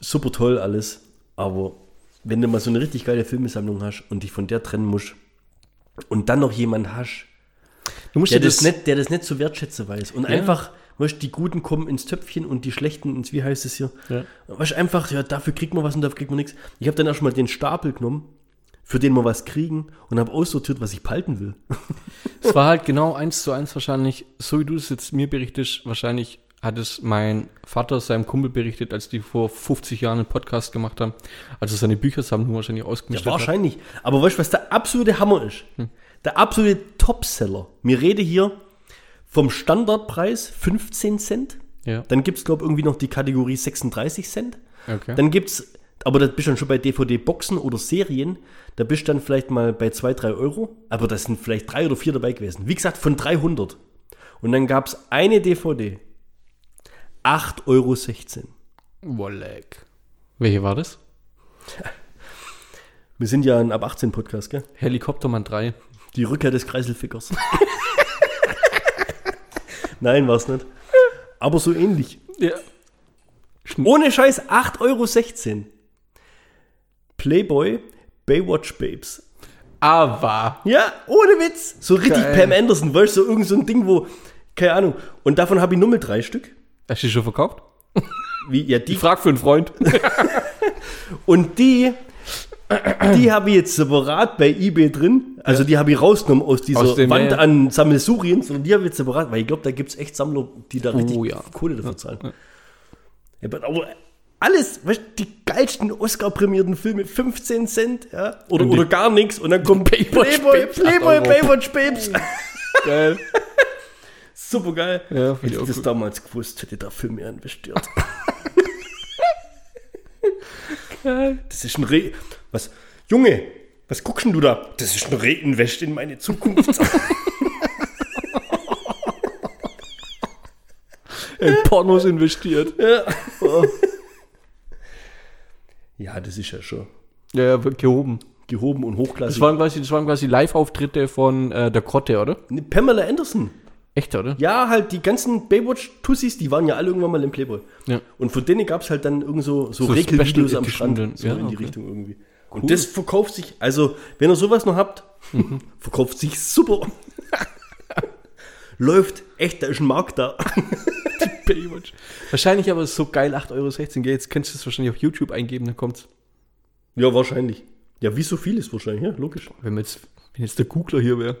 super toll alles, aber wenn du mal so eine richtig geile Filmesammlung hast und dich von der trennen musst und dann noch jemand hast, du musst der, das, das nicht, der das nicht zu wertschätzen weiß und ja. einfach, weißt, die Guten kommen ins Töpfchen und die Schlechten ins, wie heißt es hier, ja. weißt, einfach, ja, dafür kriegt man was und dafür kriegt man nichts. Ich habe dann auch schon mal den Stapel genommen, für den wir was kriegen und habe aussortiert, was ich behalten will. Es war halt genau eins zu eins wahrscheinlich, so wie du es jetzt mir berichtest, wahrscheinlich hat es mein Vater seinem Kumpel berichtet, als die vor fünfzig Jahren einen Podcast gemacht haben, also seine Büchersammlung wahrscheinlich ausgemischt ja, wahrscheinlich. Hat. Wahrscheinlich, aber weißt du, was der absolute Hammer ist? Hm. Der absolute Topseller. Wir reden hier vom Standardpreis fünfzehn Cent, ja. Dann gibt es glaube ich irgendwie noch die Kategorie sechsunddreißig Cent, okay. Dann gibt es aber da bist du dann schon bei D V D-Boxen oder Serien, da bist du dann vielleicht mal bei zwei, drei Euro, aber da sind vielleicht drei oder vier dabei gewesen. Wie gesagt, von dreihundert. Und dann gab es eine D V D. acht Euro sechzehn. Wolleck. Welche war das? Wir sind ja ein Ab achtzehn Podcast, gell? Helikoptermann drei. Die Rückkehr des Kreiselfickers. Nein, war's nicht. Aber so ähnlich. Ja. Ohne Scheiß, acht Euro sechzehn. Playboy, Baywatch Babes. Aber. Ja, ohne Witz. So richtig Geil. Pam Anderson, weißt du, so irgend so ein Ding, wo, keine Ahnung. Und davon habe ich nur mal drei Stück. Hast du die schon verkauft? Wie, ja, die. Ich frag für einen Freund. Und die, die habe ich jetzt separat bei eBay drin. Also ja. die habe ich rausgenommen aus dieser aus Wand Mail. An Sammelsurien. Sondern die habe ich jetzt separat, weil ich glaube, da gibt es echt Sammler, die da richtig oh, ja. Kohle dafür zahlen. Ja. Ja, aber alles, weißt du, die geilsten Oscar-prämierten Filme, fünfzehn Cent, ja, oder, oder gar nichts, und dann kommt Baywatch Playboy, Babes, Playboy, Baywatch Babes. Geil. Super geil. Ja, hätte ich das cool. damals gewusst, hätte ich da viel mehr investiert. Geil. Das ist ein Re... Was? Junge, was guckst denn du da? Das ist ein Reinvest in meine Zukunft. In Pornos investiert. Ja. Oh. Ja, das ist ja schon. Ja, ja, gehoben. Gehoben und hochklassig. Das waren quasi, das waren quasi Live-Auftritte von äh, der Grotte, oder? Pamela Anderson. Echt, oder? Ja, halt die ganzen Baywatch-Tussis, die waren ja alle irgendwann mal im Playboy. Ja. Und von denen gab es halt dann irgend so, so, so Regelvideos am Strand. So ja, in die okay. Richtung irgendwie. Cool. Und das verkauft sich, also wenn ihr sowas noch habt, mhm. verkauft sich super. Läuft, echt, da ist ein Markt da. Baywatch. Wahrscheinlich aber so geil, acht Euro sechzehn, jetzt könntest du es wahrscheinlich auf YouTube eingeben, dann kommt's. Ja, wahrscheinlich. Ja, wie so viel ist wahrscheinlich, ja, logisch. Wenn jetzt, wenn jetzt der Googler hier wäre.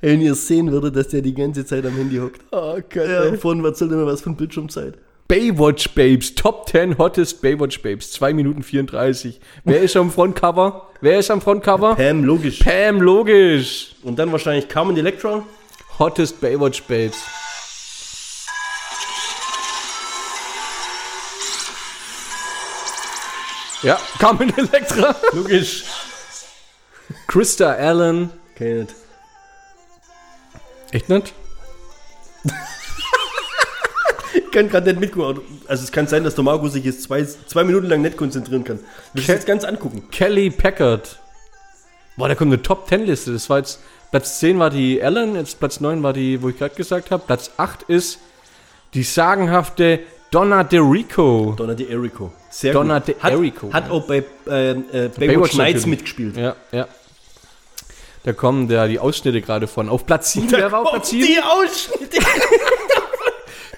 Wenn ihr sehen würdet, dass der die ganze Zeit am Handy hockt. Oh Gott, ja, vorhin war es halt immer was von Bildschirmzeit. Baywatch Babes, Top zehn Hottest Baywatch Babes, zwei Minuten vierunddreißig. Wer ist am Frontcover? Wer ist am Frontcover? Ja, Pam, logisch. Pam, logisch. Und dann wahrscheinlich Carmen Electra. Hottest Baywatch Babes. Ja, Carmen Electra. Logisch. Krista Allen. Kenn ich nicht. Echt nicht? kann gerade nicht mitgucken. Also es kann sein, dass der Marco sich jetzt zwei, zwei Minuten lang nicht konzentrieren kann. Du musst Ke- jetzt ganz angucken. Kelly Packard. Boah, da kommt eine Top-Ten-Liste. Das war jetzt, Platz zehn war die Ellen, jetzt Platz neun war die, wo ich gerade gesagt habe. Platz acht ist die sagenhafte Donna D'Errico. Donna D'Errico. Sehr Donna gut. Donna D'Errico. Hat, hat auch bei äh, äh, Baywatch Nights mitgespielt. Ja, ja. Da kommen da die Ausschnitte gerade von. Auf Platz sieben, wer war auf Platz sieben? Die Ausschnitte!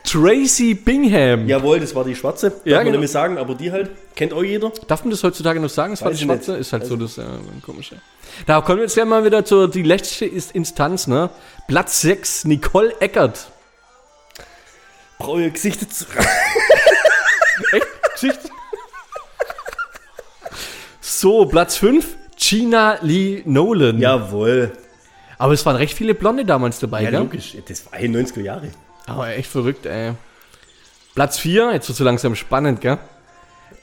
Tracy Bingham. Jawohl, das war die Schwarze. Darf ja, man genau. nicht sagen, aber die halt. Kennt auch jeder. Darf man das heutzutage noch sagen? Es war die Schwarze. Nicht. Ist halt also so das äh, Komische. Da kommen wir jetzt ja mal wieder zur die letzte Instanz, ne? Platz sechs, Nicole Eckert. Brauche ihr Gesicht zu. Echt? Gesicht? So, Platz fünf, Gina Lee Nolan. Jawohl. Aber es waren recht viele Blonde damals dabei, ja, gell? Ja, logisch. Das war einundneunziger Jahre. Aber echt verrückt, ey. Platz vier, jetzt wird so langsam spannend, gell?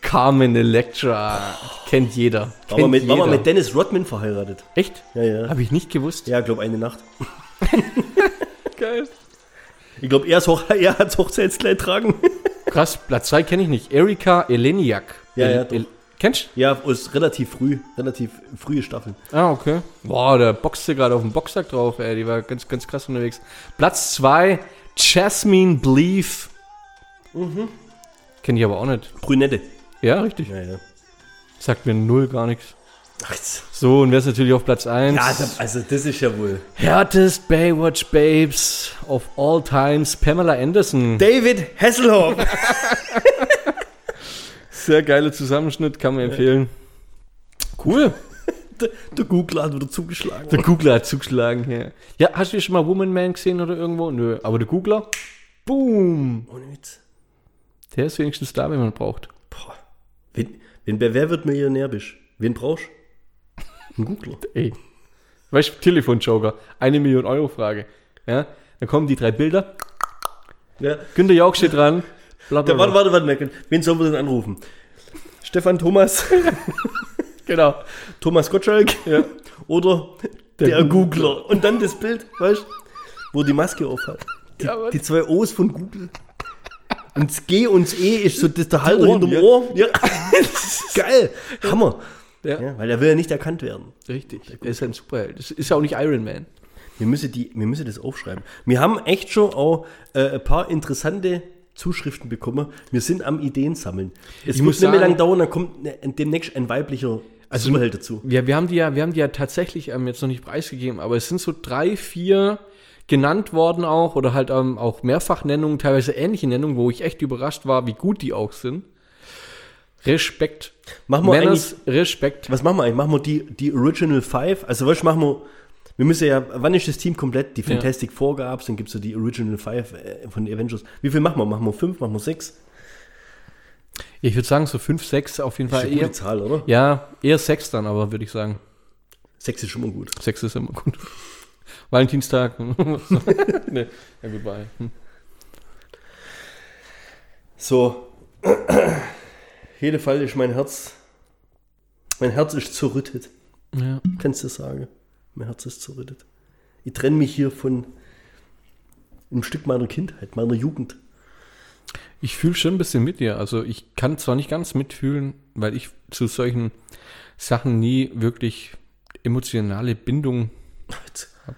Carmen Electra. Oh. Kennt jeder. War man mit, mit Dennis Rodman verheiratet. Echt? Ja, ja. Hab ich nicht gewusst. Ja, glaub, eine Nacht. Geil. Ich glaube, er, Hoch- er hat das Hochzeitskleid tragen. Krass, Platz drei kenne ich nicht. Erika Eleniak. Ja, El- ja. El- Kennst du? Ja, ist relativ früh. Relativ frühe Staffel. Ah, okay. Boah, der boxte gerade auf dem Boxsack drauf, ey. Die war ganz, ganz krass unterwegs. Platz zwei, Jasmine Bleeth. Mhm. Kenne ich aber auch nicht. Brünette. Ja, richtig. Ja, ja. Sagt mir null gar nichts. Ach, so, und wer ist natürlich auf Platz eins? Ja, also das ist ja wohl. Härtest Baywatch Babes of all times, Pamela Anderson. David Hasselhoff. Sehr geiler Zusammenschnitt, kann man empfehlen. Cool. Der, der Googler hat wieder zugeschlagen. Der Googler hat zugeschlagen, ja. Ja, hast du schon mal Woman Man gesehen oder irgendwo? Nö, aber der Googler, boom. Ohne Witz. Der ist wenigstens da, wenn man braucht. Boah. Wenn, wenn bei Wer wird Millionär bist, wen brauchst du? Ein Googler. Ey. Weißt du, Telefonjoker, eine Million Euro Frage. Ja, dann kommen die drei Bilder. Ja. Günter Jauch steht dran. Warte, warte, warte. Wen sollen wir denn anrufen? Stefan Thomas. Genau. Thomas Gottschalk, ja. Oder der, der Googler. Googler. Und dann das Bild, weißt du, wo die Maske aufhat. Die, ja, die zwei O's von Google. Und das G und das E ist so das der Halter hinterm ja. Ohr. Ja. Geil. Hammer. Ja. Ja, weil er will ja nicht erkannt werden. Richtig. Er ist ein Superheld. Das ist ja auch nicht Iron Man. Wir müssen, die, wir müssen das aufschreiben. Wir haben echt schon auch äh, ein paar interessante Zuschriften bekommen. Wir sind am Ideen sammeln. Es ich muss nicht mehr lang dauern, dann kommt ne, demnächst ein weiblicher also Superheld dazu. Ja, wir haben die ja, wir haben die ja tatsächlich ähm, jetzt noch nicht preisgegeben, aber es sind so drei, vier genannt worden auch oder halt ähm, auch Mehrfachnennungen, teilweise ähnliche Nennungen, wo ich echt überrascht war, wie gut die auch sind. Respekt. Machen wir Männers, eigentlich, Respekt. Was machen wir eigentlich? Machen wir die, die Original Five? Also was machen wir? Wir müssen ja, wann ist das Team komplett? Die Fantastic ja. Four gab's, dann gibt's ja die Original Five von Avengers. Wie viel machen wir? Machen wir fünf, machen wir sechs? Ich würde sagen, so fünf, sechs auf jeden Fall. Ist eine gute eher, Zahl, oder? Ja, eher sechs dann, aber würde ich sagen. Sechs ist schon mal gut. Sechs ist immer gut. Valentinstag. Nee, ja, gut, bye. Hm. So. Jede Fall ist mein Herz. Mein Herz ist zerrüttet. Ja. Kannst du sagen? Mein Herz ist zerrüttet. Ich trenne mich hier von einem Stück meiner Kindheit, meiner Jugend. Ich fühle schon ein bisschen mit dir. Also ich kann zwar nicht ganz mitfühlen, weil ich zu solchen Sachen nie wirklich emotionale Bindung hab,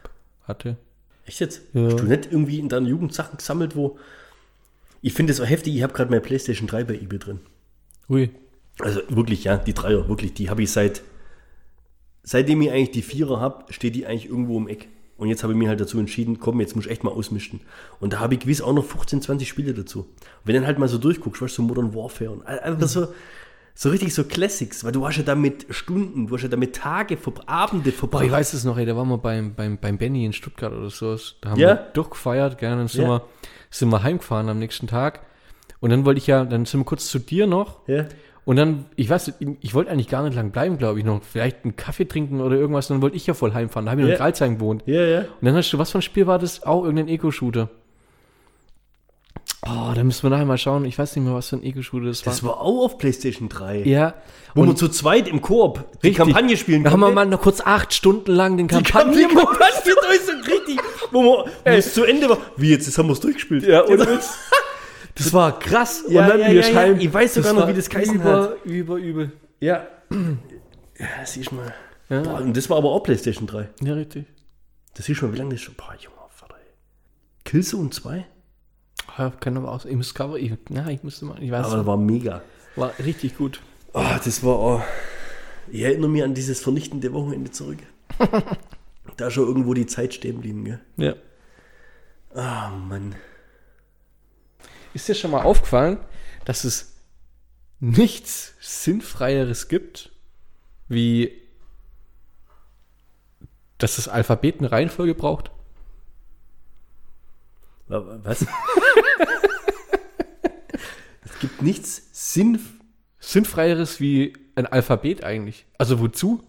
hatte. Echt jetzt? Ja. Hast du nicht irgendwie in deiner Jugend Sachen gesammelt, wo... Ich finde es auch heftig, ich habe gerade meine PlayStation drei bei eBay drin. Ui. Also wirklich, ja, die Dreier, wirklich, die habe ich seit... Seitdem ich eigentlich die Vierer habe, steht die eigentlich irgendwo im Eck. Und jetzt habe ich mich halt dazu entschieden, komm, jetzt muss ich echt mal ausmischen. Und da habe ich gewiss auch noch fünfzehn, zwanzig Spiele dazu. Und wenn dann halt mal so durchguckst, weißt du, so Modern Warfare und einfach so, so richtig so Classics, weil du hast ja damit Stunden, du hast ja damit Tage, Abende vorbei. Boah, ich weiß es noch, ey, da waren wir beim, beim, beim Benny in Stuttgart oder sowas. Da haben ja? wir durchgefeiert, gell, dann sind, ja. wir, sind wir heimgefahren am nächsten Tag. Und dann wollte ich ja, dann sind wir kurz zu dir noch. Ja. Und dann, ich weiß, ich wollte eigentlich gar nicht lang bleiben, glaube ich, noch vielleicht einen Kaffee trinken oder irgendwas. Und dann wollte ich ja voll heimfahren. Da habe ich noch yeah. in Gralsheim gewohnt. Ja, yeah, ja. Yeah. Und dann hast du, was für ein Spiel war das? Auch irgendein Eco-Shooter. Oh, da müssen wir nachher mal schauen. Ich weiß nicht mehr, was für ein Eco-Shooter das war. Das war auch auf PlayStation drei. Ja. Wo und wir zu zweit im Koop richtig. Die Kampagne spielen konnten. Da haben wir mal noch kurz acht Stunden lang den Kampagnen. Die Kampagne durch so richtig, wo es zu Ende war. Wie jetzt, jetzt haben wir es durchgespielt. Ja, oder? Das war krass. Ja, und dann ja, wir ja, schreiben. Ja. Ich weiß sogar noch, wie das geheißen hat. Über, über, übel. Ja. Ja, das ist mal. Ja. Boah, und das war aber auch PlayStation drei. Ja, richtig. Das ist schon, wie lange das schon? Boah, Junge, Vater. Killzone zwei? Ja, kann aber auch. Ich muss Cover. Ich, na, ich musste mal. Ich weiß. Aber das war mega. War richtig gut. Oh, das war auch. Ich erinnere mich an dieses vernichtende Wochenende zurück. Da schon irgendwo die Zeit stehen blieben, gell? Ja. Ah, oh, Mann. Ist dir schon mal aufgefallen, dass es nichts Sinnfreieres gibt, wie dass das Alphabet eine Reihenfolge braucht? Was? Es gibt nichts Sinnf- Sinnfreieres wie ein Alphabet eigentlich. Also wozu?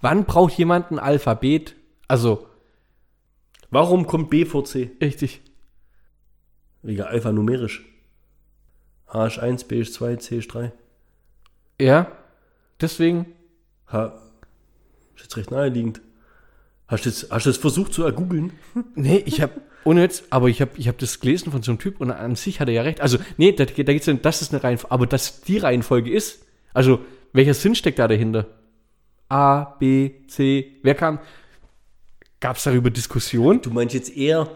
Wann braucht jemand ein Alphabet? Also, warum kommt B vor C? Richtig. Wegen alphanumerisch. H ist eins, B ist zwei, C ist drei. Ja, deswegen. H ist jetzt recht naheliegend. Hast du das, hast du das versucht zu ergoogeln? Nee, ich habe, ohne jetzt, aber ich habe ich hab das gelesen von so einem Typ und an sich hat er ja recht. Also, nee, da, da geht es ja, das ist eine Reihenfolge, aber dass die Reihenfolge ist, also, welcher Sinn steckt da dahinter? A, B, C, wer kam? Gab es darüber Diskussionen? Du meinst jetzt eher,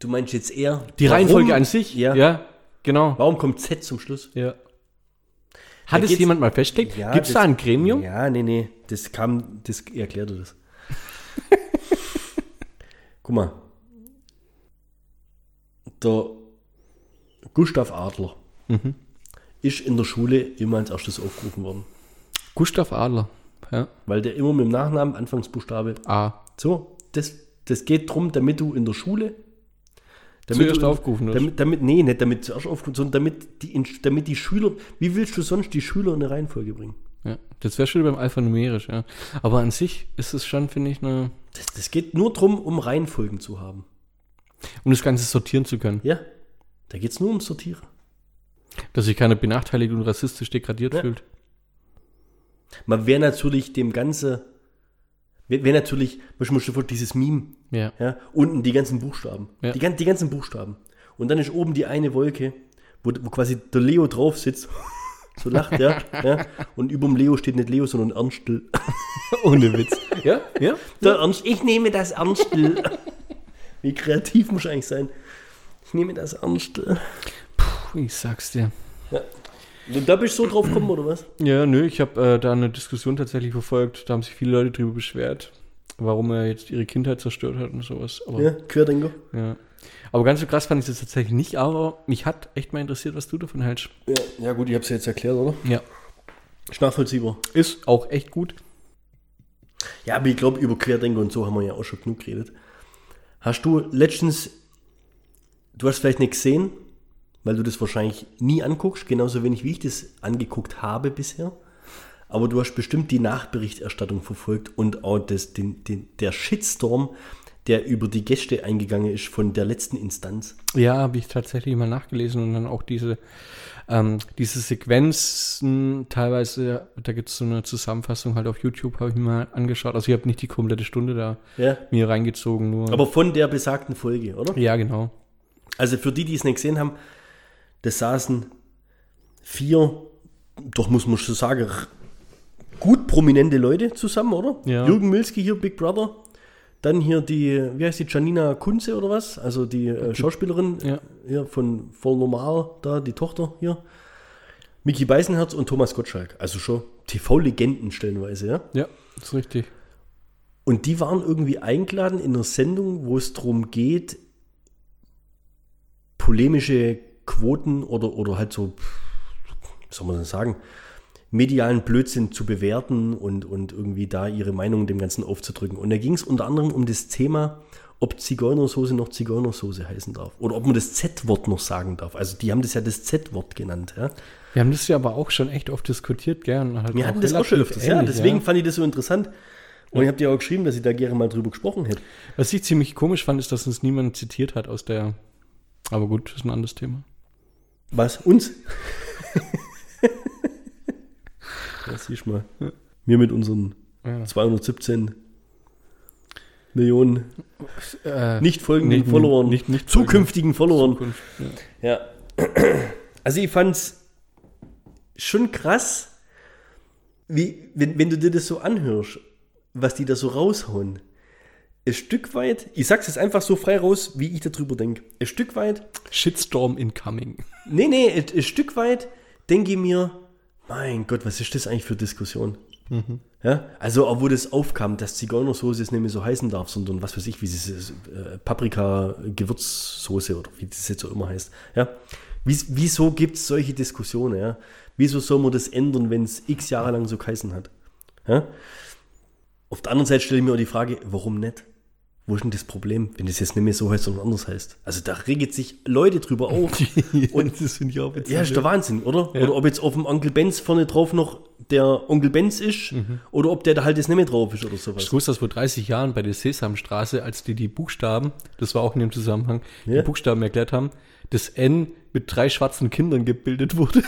du meinst jetzt eher... Die warum? Reihenfolge an sich? Ja. Ja, genau. Warum kommt Z zum Schluss? Ja. Hat da es jemand mal festgelegt? Ja, gibt es da ein Gremium? Ja, nee, nee, das kam, das erklärte das. Guck mal, der Gustav Adler mhm. ist in der Schule immer als erstes aufgerufen worden. Gustav Adler, ja. Weil der immer mit dem Nachnamen, Anfangsbuchstabe A. So, das, das geht drum, damit du in der Schule damit zuerst du, aufgerufen wirst. Damit, damit, nee, nicht damit zuerst aufgerufen, sondern damit die, damit die Schüler, wie willst du sonst die Schüler in eine Reihenfolge bringen? Ja, das wäre schon beim alphanumerisch, ja. Aber an sich ist es schon, finde ich, eine... Das, das geht nur drum, um Reihenfolgen zu haben. Um das Ganze sortieren zu können. Ja, da geht es nur um Sortieren. Dass sich keiner benachteiligt und rassistisch degradiert ja. fühlt. Man wäre natürlich dem Ganzen... Wäre wär natürlich, man muss sofort dieses Meme. Ja. ja. Unten die ganzen Buchstaben. Ja. Die, die ganzen Buchstaben. Und dann ist oben die eine Wolke, wo, wo quasi der Leo drauf sitzt... So lacht, ja, ja. Und über dem Leo steht nicht Leo, sondern Ernstl. Ohne Witz. Ja, ja. Der Ernst, ich nehme das Ernstl. Wie kreativ muss ich eigentlich sein? Ich nehme das Ernstl. Puh, ich sag's dir. Ja. Und da bist du so drauf gekommen, oder was? Ja, nö, ich habe äh, da eine Diskussion tatsächlich verfolgt. Da haben sich viele Leute drüber beschwert, warum er jetzt ihre Kindheit zerstört hat und sowas. Aber, ja, Querdenker. Ja. Aber ganz so krass fand ich das tatsächlich nicht, aber mich hat echt mal interessiert, was du davon hältst. Ja, ja gut, ich hab's ja jetzt erklärt, oder? Ja. Ist nachvollziehbar. Ist auch echt gut. Ja, aber ich glaube, über Querdenker und so haben wir ja auch schon genug geredet. Hast du letztens, du hast vielleicht nicht gesehen, weil du das wahrscheinlich nie anguckst, genauso wenig wie ich das angeguckt habe bisher, aber du hast bestimmt die Nachberichterstattung verfolgt und auch das, den, den, der Shitstorm, der über die Gäste eingegangen ist von der letzten Instanz. Ja, habe ich tatsächlich mal nachgelesen und dann auch diese, ähm, diese Sequenzen teilweise, da gibt es so eine Zusammenfassung halt auf YouTube, habe ich mir mal angeschaut. Also ich habe nicht die komplette Stunde da ja. mir reingezogen. Nur aber von der besagten Folge, oder? Ja, genau. Also für die, die es nicht gesehen haben, das saßen vier, doch muss man schon sagen, gut prominente Leute zusammen, oder? Ja. Jürgen Milski hier, Big Brother. Dann hier die, wie heißt die, Janina Kunze oder was? Also die äh, Schauspielerin ja. hier von Voll Normal, da die Tochter hier. Mickey Beißenherz und Thomas Gottschalk. Also schon T V-Legenden stellenweise, ja? Ja, ist richtig. Und die waren irgendwie eingeladen in einer Sendung, wo es darum geht, polemische Quoten oder, oder halt so, was soll man denn sagen, medialen Blödsinn zu bewerten und, und irgendwie da ihre Meinung dem Ganzen aufzudrücken. Und da ging es unter anderem um das Thema, ob Zigeunersoße noch Zigeunersoße heißen darf. Oder ob man das Z-Wort noch sagen darf. Also die haben das ja das Z-Wort genannt. Ja. Wir haben das ja aber auch schon echt oft diskutiert. Gell? Halt wir hatten das auch schon öfters. Ja, deswegen ja. fand ich das so interessant. Und ja. ich habe dir auch geschrieben, dass ich da gerne mal drüber gesprochen hätte. Was ich ziemlich komisch fand, ist, dass uns niemand zitiert hat aus der... Aber gut, das ist ein anderes Thema. Was? Uns? Das siehst du mal. Wir mit unseren ja. zweihundertsiebzehn Millionen äh, nicht folgenden nicht, Followern, nicht, nicht zukünftigen Followern. Zukunft, ja. Ja. Also ich fand's schon krass, wie, wenn, wenn du dir das so anhörst, was die da so raushauen. Ein Stück weit, ich sag's jetzt einfach so frei raus, wie ich darüber denke. Ein Stück weit. Shitstorm incoming. Nee, nee, ein, ein Stück weit denke ich mir, mein Gott, was ist das eigentlich für Diskussion? Mhm. Ja, also auch wo das aufkam, dass Zigeunersoße jetzt nicht mehr so heißen darf, sondern was weiß ich, wie dieses äh, Paprika-Gewürzsoße oder wie das jetzt so immer heißt. Ja, Wies, wieso gibt es solche Diskussionen? Ja? Wieso soll man das ändern, wenn es x Jahre lang so geheißen hat? Ja? Auf der anderen Seite stelle ich mir auch die Frage, warum nicht? Wo ist denn das Problem, wenn das jetzt nicht mehr so heißt, sondern anders heißt? Also da regt sich Leute drüber auf. Und das finde ich auch witzig. Ja, ist der Wahnsinn, oder? Ja. Oder ob jetzt auf dem Onkel Benz vorne drauf noch der Onkel Benz ist, mhm, oder ob der da halt jetzt nicht mehr drauf ist oder sowas. Ich wusste das vor dreißig Jahren bei der Sesamstraße, als die die Buchstaben, das war auch in dem Zusammenhang, ja, die Buchstaben erklärt haben, das N mit drei schwarzen Kindern gebildet wurde.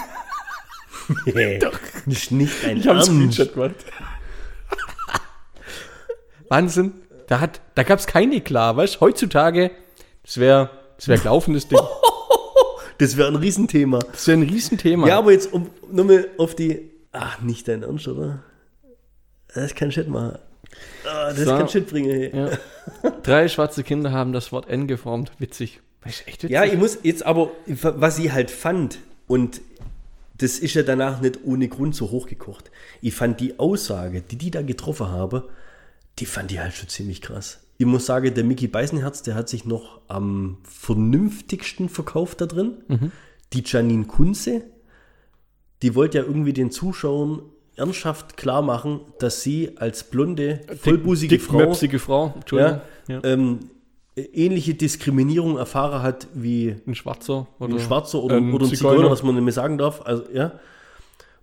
Nee, doch. Nicht, nicht ein Ich habe einen Screenshot gemacht. Wahnsinn. Da hat, da gab's keine klar, weißt du? Heutzutage, das wäre, das wäre laufendes Ding. Das wäre ein Riesenthema. Das wäre ein Riesenthema. Ja, aber jetzt um, nur mal auf die, ach, nicht dein Ernst, oder? Das kann Shit machen. Ah, das so, kann Shit bringen, hey. Ja. Drei schwarze Kinder haben das Wort N geformt. Witzig. Echt witzig. Ja, ich muss jetzt aber, was ich halt fand, und das ist ja danach nicht ohne Grund so hochgekocht. Ich fand die Aussage, die die da getroffen habe, die fand ich halt schon ziemlich krass. Ich muss sagen, der Mickey Beißenherz, der hat sich noch am vernünftigsten verkauft da drin. Mhm. Die Janine Kunze, die wollte ja irgendwie den Zuschauern ernsthaft klar machen, dass sie als blonde, vollbusige Dick, Frau, möpsige Frau, Entschuldigung, ja, ja. Ähm, ähnliche Diskriminierung erfahren hat wie ein Schwarzer oder ein, Schwarzer oder, ähm, oder ein Zigeuner, Zigeuner, was man nicht mehr sagen darf. Also, ja.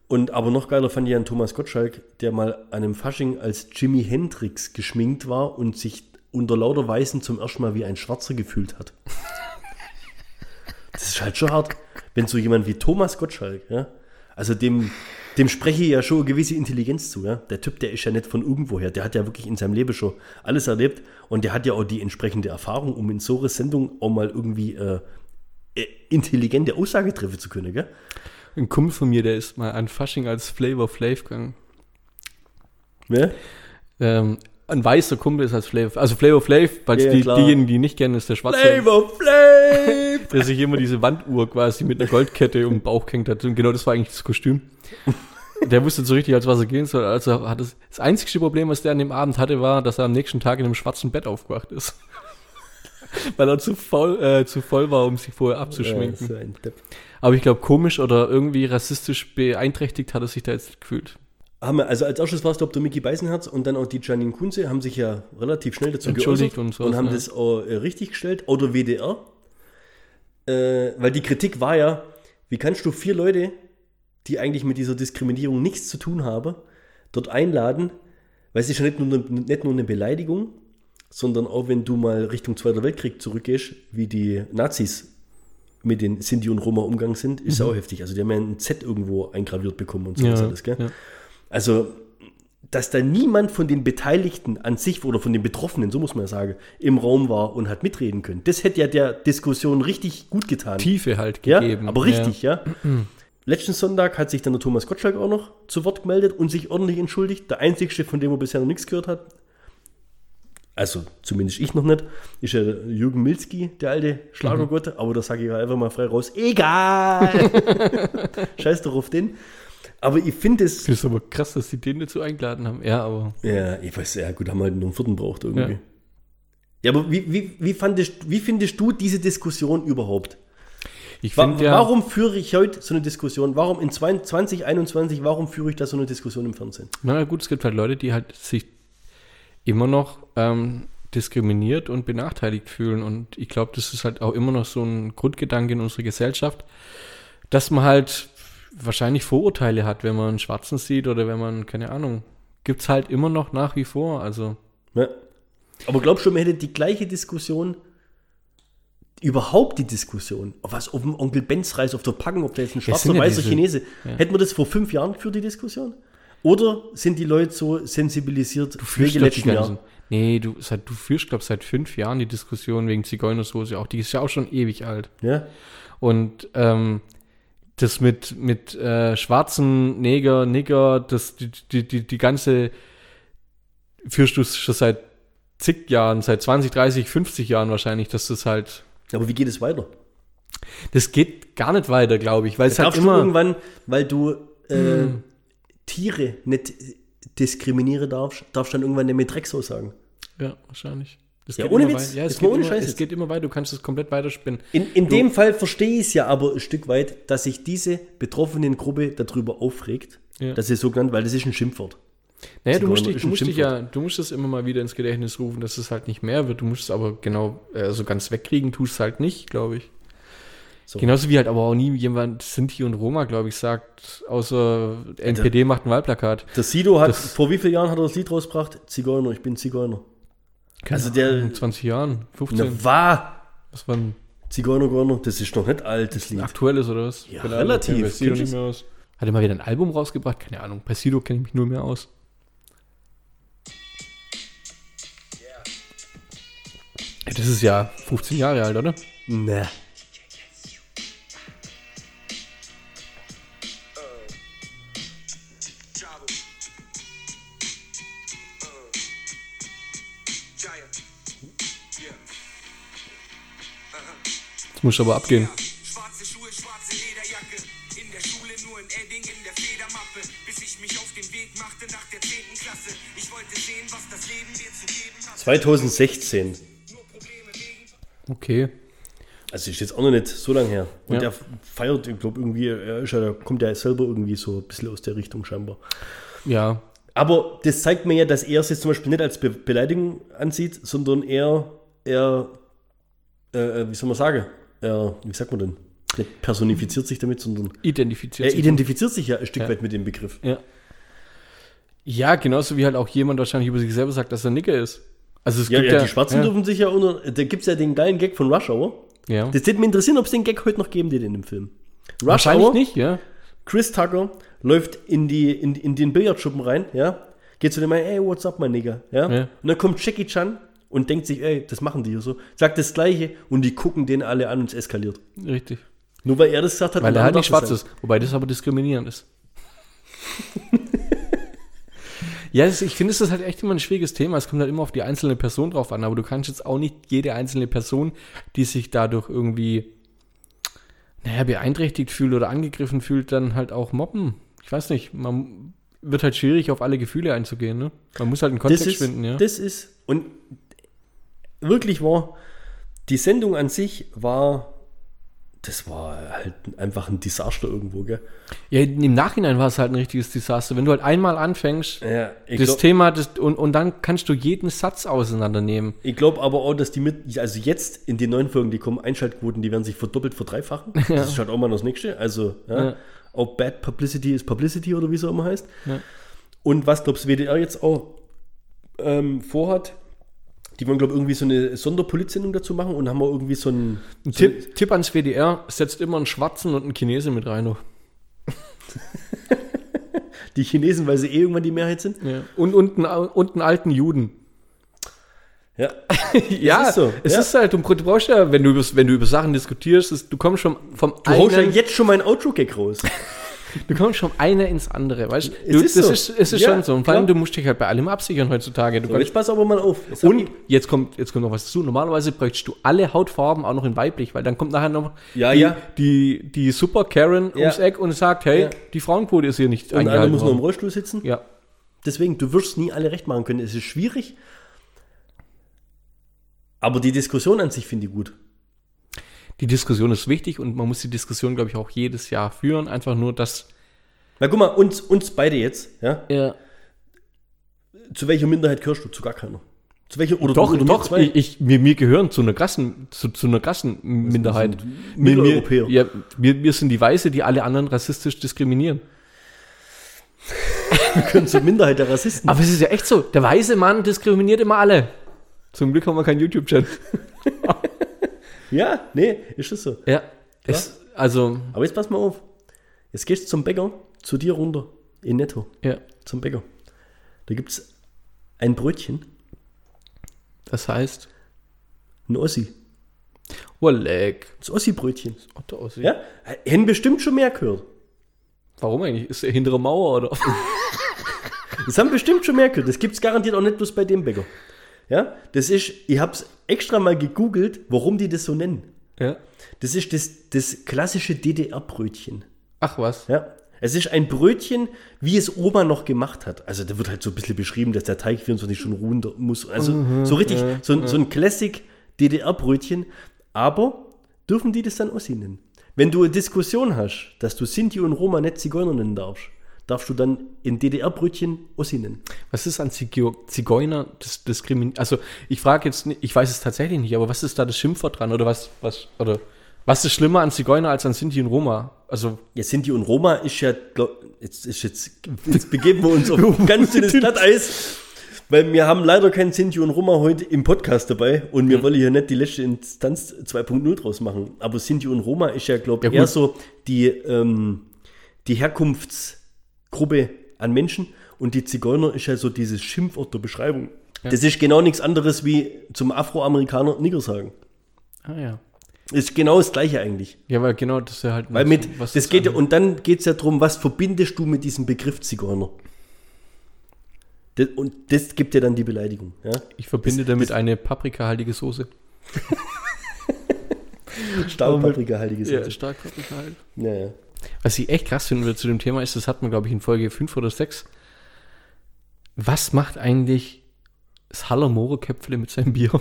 Und aber noch geiler fand ich einen Thomas Gottschalk, der mal an einem Fasching als Jimi Hendrix geschminkt war und sich unter lauter Weißen zum ersten Mal wie ein Schwarzer gefühlt hat. Das ist halt schon hart, wenn so jemand wie Thomas Gottschalk, ja, also dem, dem spreche ich ja schon eine gewisse Intelligenz zu, ja. Der Typ, der ist ja nicht von irgendwoher, der hat ja wirklich in seinem Leben schon alles erlebt und der hat ja auch die entsprechende Erfahrung, um in so einer Sendung auch mal irgendwie äh, intelligente Aussage treffen zu können, gell? Ein Kumpel von mir, der ist mal an Fasching als Flavor Flav gegangen. Wer? Ähm, ein weißer Kumpel ist als Flavor, also Flavor Flav, weil ja, die, diejenigen, die nicht kennen, ist der Schwarze. Flavor Flav! Der sich immer diese Wanduhr quasi mit einer Goldkette um den Bauch gehängt hat. Und genau das war eigentlich das Kostüm. Der wusste so richtig, als was er gehen soll. Also hat das, das einzige Problem, was der an dem Abend hatte, war, dass er am nächsten Tag in einem schwarzen Bett aufgewacht ist. Weil er zu faul, äh, zu voll war, um sich vorher abzuschminken. Ja, so ein Depp. Aber ich glaube, komisch oder irgendwie rassistisch beeinträchtigt hat er sich da jetzt gefühlt. Haben wir, also als Ausschuss war es, glaube ich, der Mickey Beißenherz und dann auch die Janine Kunze haben sich ja relativ schnell dazu entschuldigt und, so und haben, ne, das auch äh, richtig gestellt. Auch der W D R. Äh, weil die Kritik war ja, wie kannst du vier Leute, die eigentlich mit dieser Diskriminierung nichts zu tun haben, dort einladen, weil es ist ja nicht nur, nicht nur eine Beleidigung, sondern auch wenn du mal Richtung Zweiter Weltkrieg zurückgehst, wie die Nazis mit den Sinti und Roma umgegangen sind, ist mhm. auch heftig. Also die haben ja ein Z irgendwo eingraviert bekommen und so was ja, alles, gell? Ja. Also, dass da niemand von den Beteiligten an sich oder von den Betroffenen, so muss man ja sagen, im Raum war und hat mitreden können. Das hätte ja der Diskussion richtig gut getan. Tiefe halt gegeben. Ja, aber richtig, ja. ja. Letzten Sonntag hat sich dann der Thomas Gottschalk auch noch zu Wort gemeldet und sich ordentlich entschuldigt. Der Einzige, von dem er bisher noch nichts gehört hat, also zumindest ich noch nicht, ist ja Jürgen Milski, der alte Schlagergott, mhm. aber da sage ich einfach mal frei raus, egal! Scheiß doch auf den. Aber ich finde es... Das ist aber krass, dass die den dazu eingeladen haben. Ja, aber... Ja, ich weiß, ja gut, haben wir halt nur einen vierten braucht irgendwie. Ja, ja, aber wie, wie, wie, fandest, wie findest du diese Diskussion überhaupt? Ich Wa- find, ja, warum führe ich heute so eine Diskussion? Warum in zwanzig einundzwanzig, warum führe ich da so eine Diskussion im Fernsehen? Na gut, es gibt halt Leute, die halt sich immer noch ähm, diskriminiert und benachteiligt fühlen. Und ich glaube, das ist halt auch immer noch so ein Grundgedanke in unserer Gesellschaft, dass man halt wahrscheinlich Vorurteile hat, wenn man einen Schwarzen sieht oder wenn man, keine Ahnung, gibt's halt immer noch nach wie vor. Also ja. Aber glaubst du, man hätte die gleiche Diskussion, überhaupt die Diskussion, auf was auf dem Onkel Benz Reis auf der Packung, ob der jetzt ein schwarzer oder ja weißer Chinese, ja. hätten wir das vor fünf Jahren für die Diskussion? Oder sind die Leute so sensibilisiert wie die letzten Jahre? Nee, du, seit, du führst, glaube ich, seit fünf Jahren die Diskussion wegen Zigeunersoße auch. Die ist ja auch schon ewig alt. Ja. Und ähm, das mit, mit äh, schwarzen Neger, Nigger, das, die, die, die, die ganze führst du schon seit zig Jahren, seit zwanzig, dreißig, fünfzig Jahren wahrscheinlich, dass das halt... Aber wie geht es weiter? Das geht gar nicht weiter, glaube ich, weil es halt immer... irgendwann, weil du äh, hm. Tiere nicht diskriminieren darfst, darfst du dann irgendwann mit Drecksau sagen. Ja, wahrscheinlich. Das ja, ohne Witz. Ja, es, geht ohne immer, es geht immer weiter, du kannst es komplett weiterspinnen. In, in dem Fall verstehe ich es ja aber ein Stück weit, dass sich diese betroffenen Gruppe darüber aufregt, ja. dass sie so genannt, weil das ist ein Schimpfwort. Naja, du musst, dich, du, musst dich ja, du musst es immer mal wieder ins Gedächtnis rufen, dass es halt nicht mehr wird. Du musst es aber genau äh, so ganz wegkriegen, tust es halt nicht, glaube ich. So. Genauso wie halt aber auch nie jemand Sinti und Roma, glaube ich, sagt, außer N P D der, macht ein Wahlplakat. Der Sido hat, das, vor wie vielen Jahren hat er das Lied rausgebracht? Zigeuner, ich bin Zigeuner. Genau, also der zwanzig Jahren, fünfzehn. Na, war. Was war denn? Zigeuner, Gorner, das ist noch nicht alt, das Lied. Aktuelles oder was? Ja, Keine relativ. Ahnung, Sido nicht mehr aus. Hat er mal wieder ein Album rausgebracht? Keine Ahnung, bei Sido kenne ich mich nur mehr aus. Das ist ja fünfzehn Jahre alt, oder? Ne. Jetzt muss ich aber abgehen. Schwarze Schuhe, schwarze Lederjacke. In der Schule nur ein Edding in der Federmappe. Bis ich mich auf den Weg machte nach der zehnten Klasse. Ich wollte sehen, was das Leben mir zu geben hat. zwanzig sechzehn. Okay. Also ist jetzt auch noch nicht so lange her. Und ja. er feiert, ich glaube, irgendwie, er ist ja, kommt ja selber irgendwie so ein bisschen aus der Richtung scheinbar. Ja. Aber das zeigt mir ja, dass er es jetzt zum Beispiel nicht als Be- Beleidigung ansieht, sondern eher, eher äh, wie soll man sagen, er, wie sagt man denn, nicht personifiziert sich damit, sondern identifiziert er sich identifiziert sich ja ein Stück ja. weit mit dem Begriff. Ja. Ja, genauso wie halt auch jemand wahrscheinlich über sich selber sagt, dass er Nigger ist. Also es ja, gibt ja, ja, die Schwarzen ja. dürfen sich ja unter... Da gibt es ja den geilen Gag von Rush Hour. Ja. Das würde mich interessieren, ob es den Gag heute noch geben wird in dem Film. Rush Wahrscheinlich Hour, nicht, ja. Chris Tucker läuft in, die, in, in den Billardschuppen rein, ja. Geht zu dem einen, ey, what's up, mein Nigger, ja? ja. Und dann kommt Jackie Chan und denkt sich, ey, das machen die hier so. Sagt das Gleiche und die gucken den alle an und es eskaliert. Richtig. Nur weil er das gesagt hat. Weil er halt nicht schwarz ist. Wobei das aber diskriminierend ist. Ja, das, ich finde, es ist halt echt immer ein schwieriges Thema. Es kommt halt immer auf die einzelne Person drauf an. Aber du kannst jetzt auch nicht jede einzelne Person, die sich dadurch irgendwie, naja, beeinträchtigt fühlt oder angegriffen fühlt, dann halt auch mobben. Ich weiß nicht, man wird halt schwierig, auf alle Gefühle einzugehen. Ne? Man muss halt einen Kontext das ist, finden. Ja. Das ist, und wirklich war, die Sendung an sich war, das war halt einfach ein Desaster irgendwo, gell? Ja, im Nachhinein war es halt ein richtiges Desaster. Wenn du halt einmal anfängst, ja, das glaub, Thema, das, und, und dann kannst du jeden Satz auseinandernehmen. Ich glaube aber auch, dass die mit, also jetzt in den neuen Folgen, die kommen, Einschaltquoten, die werden sich verdoppelt, verdreifachen. Ja. Das ist halt auch mal das Nächste. Also, ja, ja. auch Bad Publicity ist Publicity oder wie es auch immer heißt. Ja. Und was, glaubst du, W D R jetzt auch ähm, vorhat? Die wollen, glaube ich, irgendwie so eine Sonderpolitsendung dazu machen und haben wir irgendwie so einen... Ein so Tipp, Tipp ans W D R, setzt immer einen Schwarzen und einen Chinesen mit rein. Die Chinesen, weil sie eh irgendwann die Mehrheit sind. Ja. Und, und, einen, und einen alten Juden. Ja, ja ist so. es ja. ist halt, du brauchst ja, wenn du, wenn du über Sachen diskutierst, ist, du kommst schon vom du einen... Du haust ja jetzt schon mein Outro-Gag raus. Du kommst schon einer ins andere, weißt du? Es ist, das so. ist, es ist ja, schon so. Und vor allem, du musst dich halt bei allem absichern heutzutage. Du so, jetzt pass aber mal auf. Jetzt und jetzt kommt, jetzt kommt noch was dazu. Normalerweise bräuchtest du alle Hautfarben auch noch in weiblich, weil dann kommt nachher noch ja, die, ja. die, die Super Karen ja. ums Eck und sagt, hey, ja. die Frauenquote ist hier nicht und eingehalten. Und muss noch im Rollstuhl sitzen. Ja. Deswegen, du wirst nie alle recht machen können. Es ist schwierig. Aber die Diskussion an sich finde ich gut. Die Diskussion ist wichtig und man muss die Diskussion, glaube ich, auch jedes Jahr führen. Einfach nur, dass... Na guck mal, uns, uns beide jetzt, ja? Ja. Zu welcher Minderheit gehörst du? Zu gar keiner. Zu welcher, oder doch, du, oder doch. Ich, ich, mir, mir gehören zu einer krassen, zu, zu einer krassen Minderheit. Wir, Mitteleuropäer. Ja, wir, wir sind die Weiße, die alle anderen rassistisch diskriminieren. Wir können zur Minderheit der Rassisten. Aber es ist ja echt so. Der weiße Mann diskriminiert immer alle. Zum Glück haben wir keinen YouTube-Channel. Ja, nee, ist das so. Ja, es, also. Aber jetzt pass mal auf. Jetzt gehst du zum Bäcker, zu dir runter, in Netto. Ja. Zum Bäcker. Da gibt es ein Brötchen. Das heißt? Ein Ossi. Oh, leck. Das Ossi-Brötchen. Das Otto-Ossi. Ja? Hätten bestimmt schon mehr gehört. Warum eigentlich? Ist der hintere Mauer oder? Das haben bestimmt schon mehr gehört. Das gibt's garantiert auch nicht bloß bei dem Bäcker. Ja? Das ist, ich hab's extra mal gegoogelt, warum die das so nennen. Ja. Das ist das, das klassische D D R-Brötchen. Ach was. Ja. Es ist ein Brötchen, wie es Oma noch gemacht hat. Also da wird halt so ein bisschen beschrieben, dass der Teig vierundzwanzig Stunden ruhen muss. Also mhm, so richtig, ja, so, ja. so ein Classic-D D R-Brötchen. Aber dürfen die das dann Ossi nennen? Wenn du eine Diskussion hast, dass du Sinti und Roma nicht Zigeuner nennen darfst, darfst du dann in D D R-Brötchen Ossi nennen. Was ist an Zigeuner diskriminierend? Also ich frage jetzt, ich weiß es tatsächlich nicht, aber was ist da das Schimpfwort dran? Oder was, was, oder... Was ist schlimmer an Zigeuner als an Sinti und Roma? Also ja, Sinti und Roma ist ja, glaub, jetzt, ist jetzt, jetzt begeben wir uns auf ganz dünnes Glatteis, weil wir haben leider keinen Sinti und Roma heute im Podcast dabei und wir mhm. wollen hier nicht die letzte Instanz zwei Punkt null draus machen. Aber Sinti und Roma ist ja, glaube ich, ja, eher so die, ähm, die Herkunftsgruppe an Menschen und die Zigeuner ist ja so dieses Schimpfwort der Beschreibung. Ja. Das ist genau nichts anderes wie zum Afroamerikaner Nigger sagen. Ah ja. Ist genau das Gleiche eigentlich. Ja, weil genau das ist ja halt... Weil mit, was das geht, und dann geht es ja darum, was verbindest du mit diesem Begriff Zigeuner? Das, und das gibt ja dann die Beleidigung. Ja? Ich verbinde das, damit das, eine paprikahaltige Soße. Stark paprikahaltige Soße. Ja, stark paprikahaltig. Ja, ja. Was ich echt krass finde zu dem Thema ist, das hatten wir, glaube ich, in Folge fünf oder sechs. Was macht eigentlich das Hallermore-Köpfle mit seinem Bier?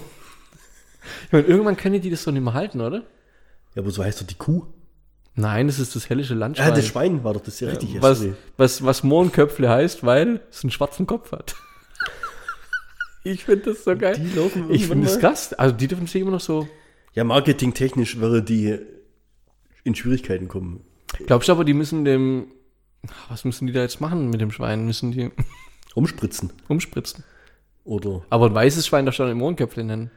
Ich meine, irgendwann können die das doch nicht mehr halten, oder? Ja, aber so heißt doch die Kuh. Nein, das ist das hellische Landschwein. Ja, das Schwein war doch das ja richtig. Ja, was, was, was Mohrenköpfle heißt, weil es einen schwarzen Kopf hat. Ich finde das so geil. Die laufen ich finde das krass. Also die dürfen sich immer noch so... Ja, marketingtechnisch würde die in Schwierigkeiten kommen. Glaubst du aber, die müssen dem... Was müssen die da jetzt machen mit dem Schwein? Müssen die... Umspritzen. Umspritzen. Oder... Aber ein weißes Schwein darfst du dann Mohrenköpfle nennen.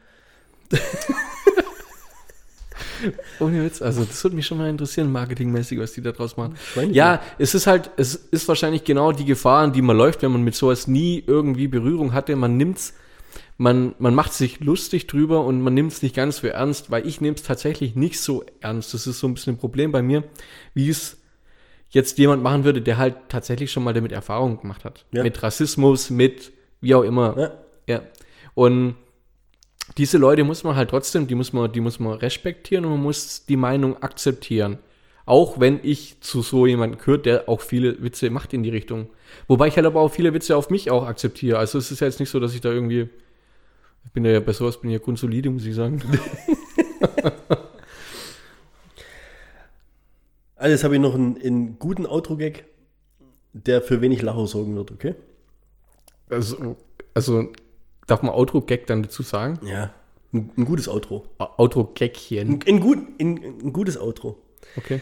Ohne Witz, also das würde mich schon mal interessieren, marketingmäßig, was die da draus machen. Ja, es ist halt, es ist wahrscheinlich genau die Gefahren, die man läuft, wenn man mit sowas nie irgendwie Berührung hatte. Man nimmt's, man, man macht sich lustig drüber und man nimmt's nicht ganz für ernst, weil ich nehme es tatsächlich nicht so ernst. Das ist so ein bisschen ein Problem bei mir, wie es jetzt jemand machen würde, der halt tatsächlich schon mal damit Erfahrung gemacht hat. Ja. Mit Rassismus, mit wie auch immer. Ja. Ja. Und diese Leute muss man halt trotzdem, die muss man, die muss man respektieren und man muss die Meinung akzeptieren. Auch wenn ich zu so jemandem gehört, der auch viele Witze macht in die Richtung. Wobei ich halt aber auch viele Witze auf mich auch akzeptiere. Also es ist ja jetzt nicht so, dass ich da irgendwie, ich bin ja bei sowas, bin ja grundsolide, muss ich sagen. Also jetzt habe ich noch einen, einen guten Outro-Gag, der für wenig Lacher sorgen wird, okay? Also, also darf man Outro-Gag dann dazu sagen? Ja, ein, ein gutes Outro. Outro-Gagchen. Ein, ein, gut, ein, ein gutes Outro. Okay.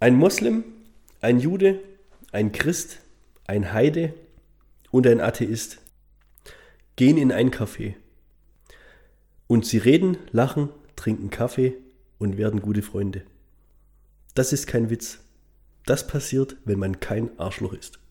Ein Moslem, ein Jude, ein Christ, ein Heide und ein Atheist gehen in ein Café. Und sie reden, lachen, trinken Kaffee und werden gute Freunde. Das ist kein Witz. Das passiert, wenn man kein Arschloch ist.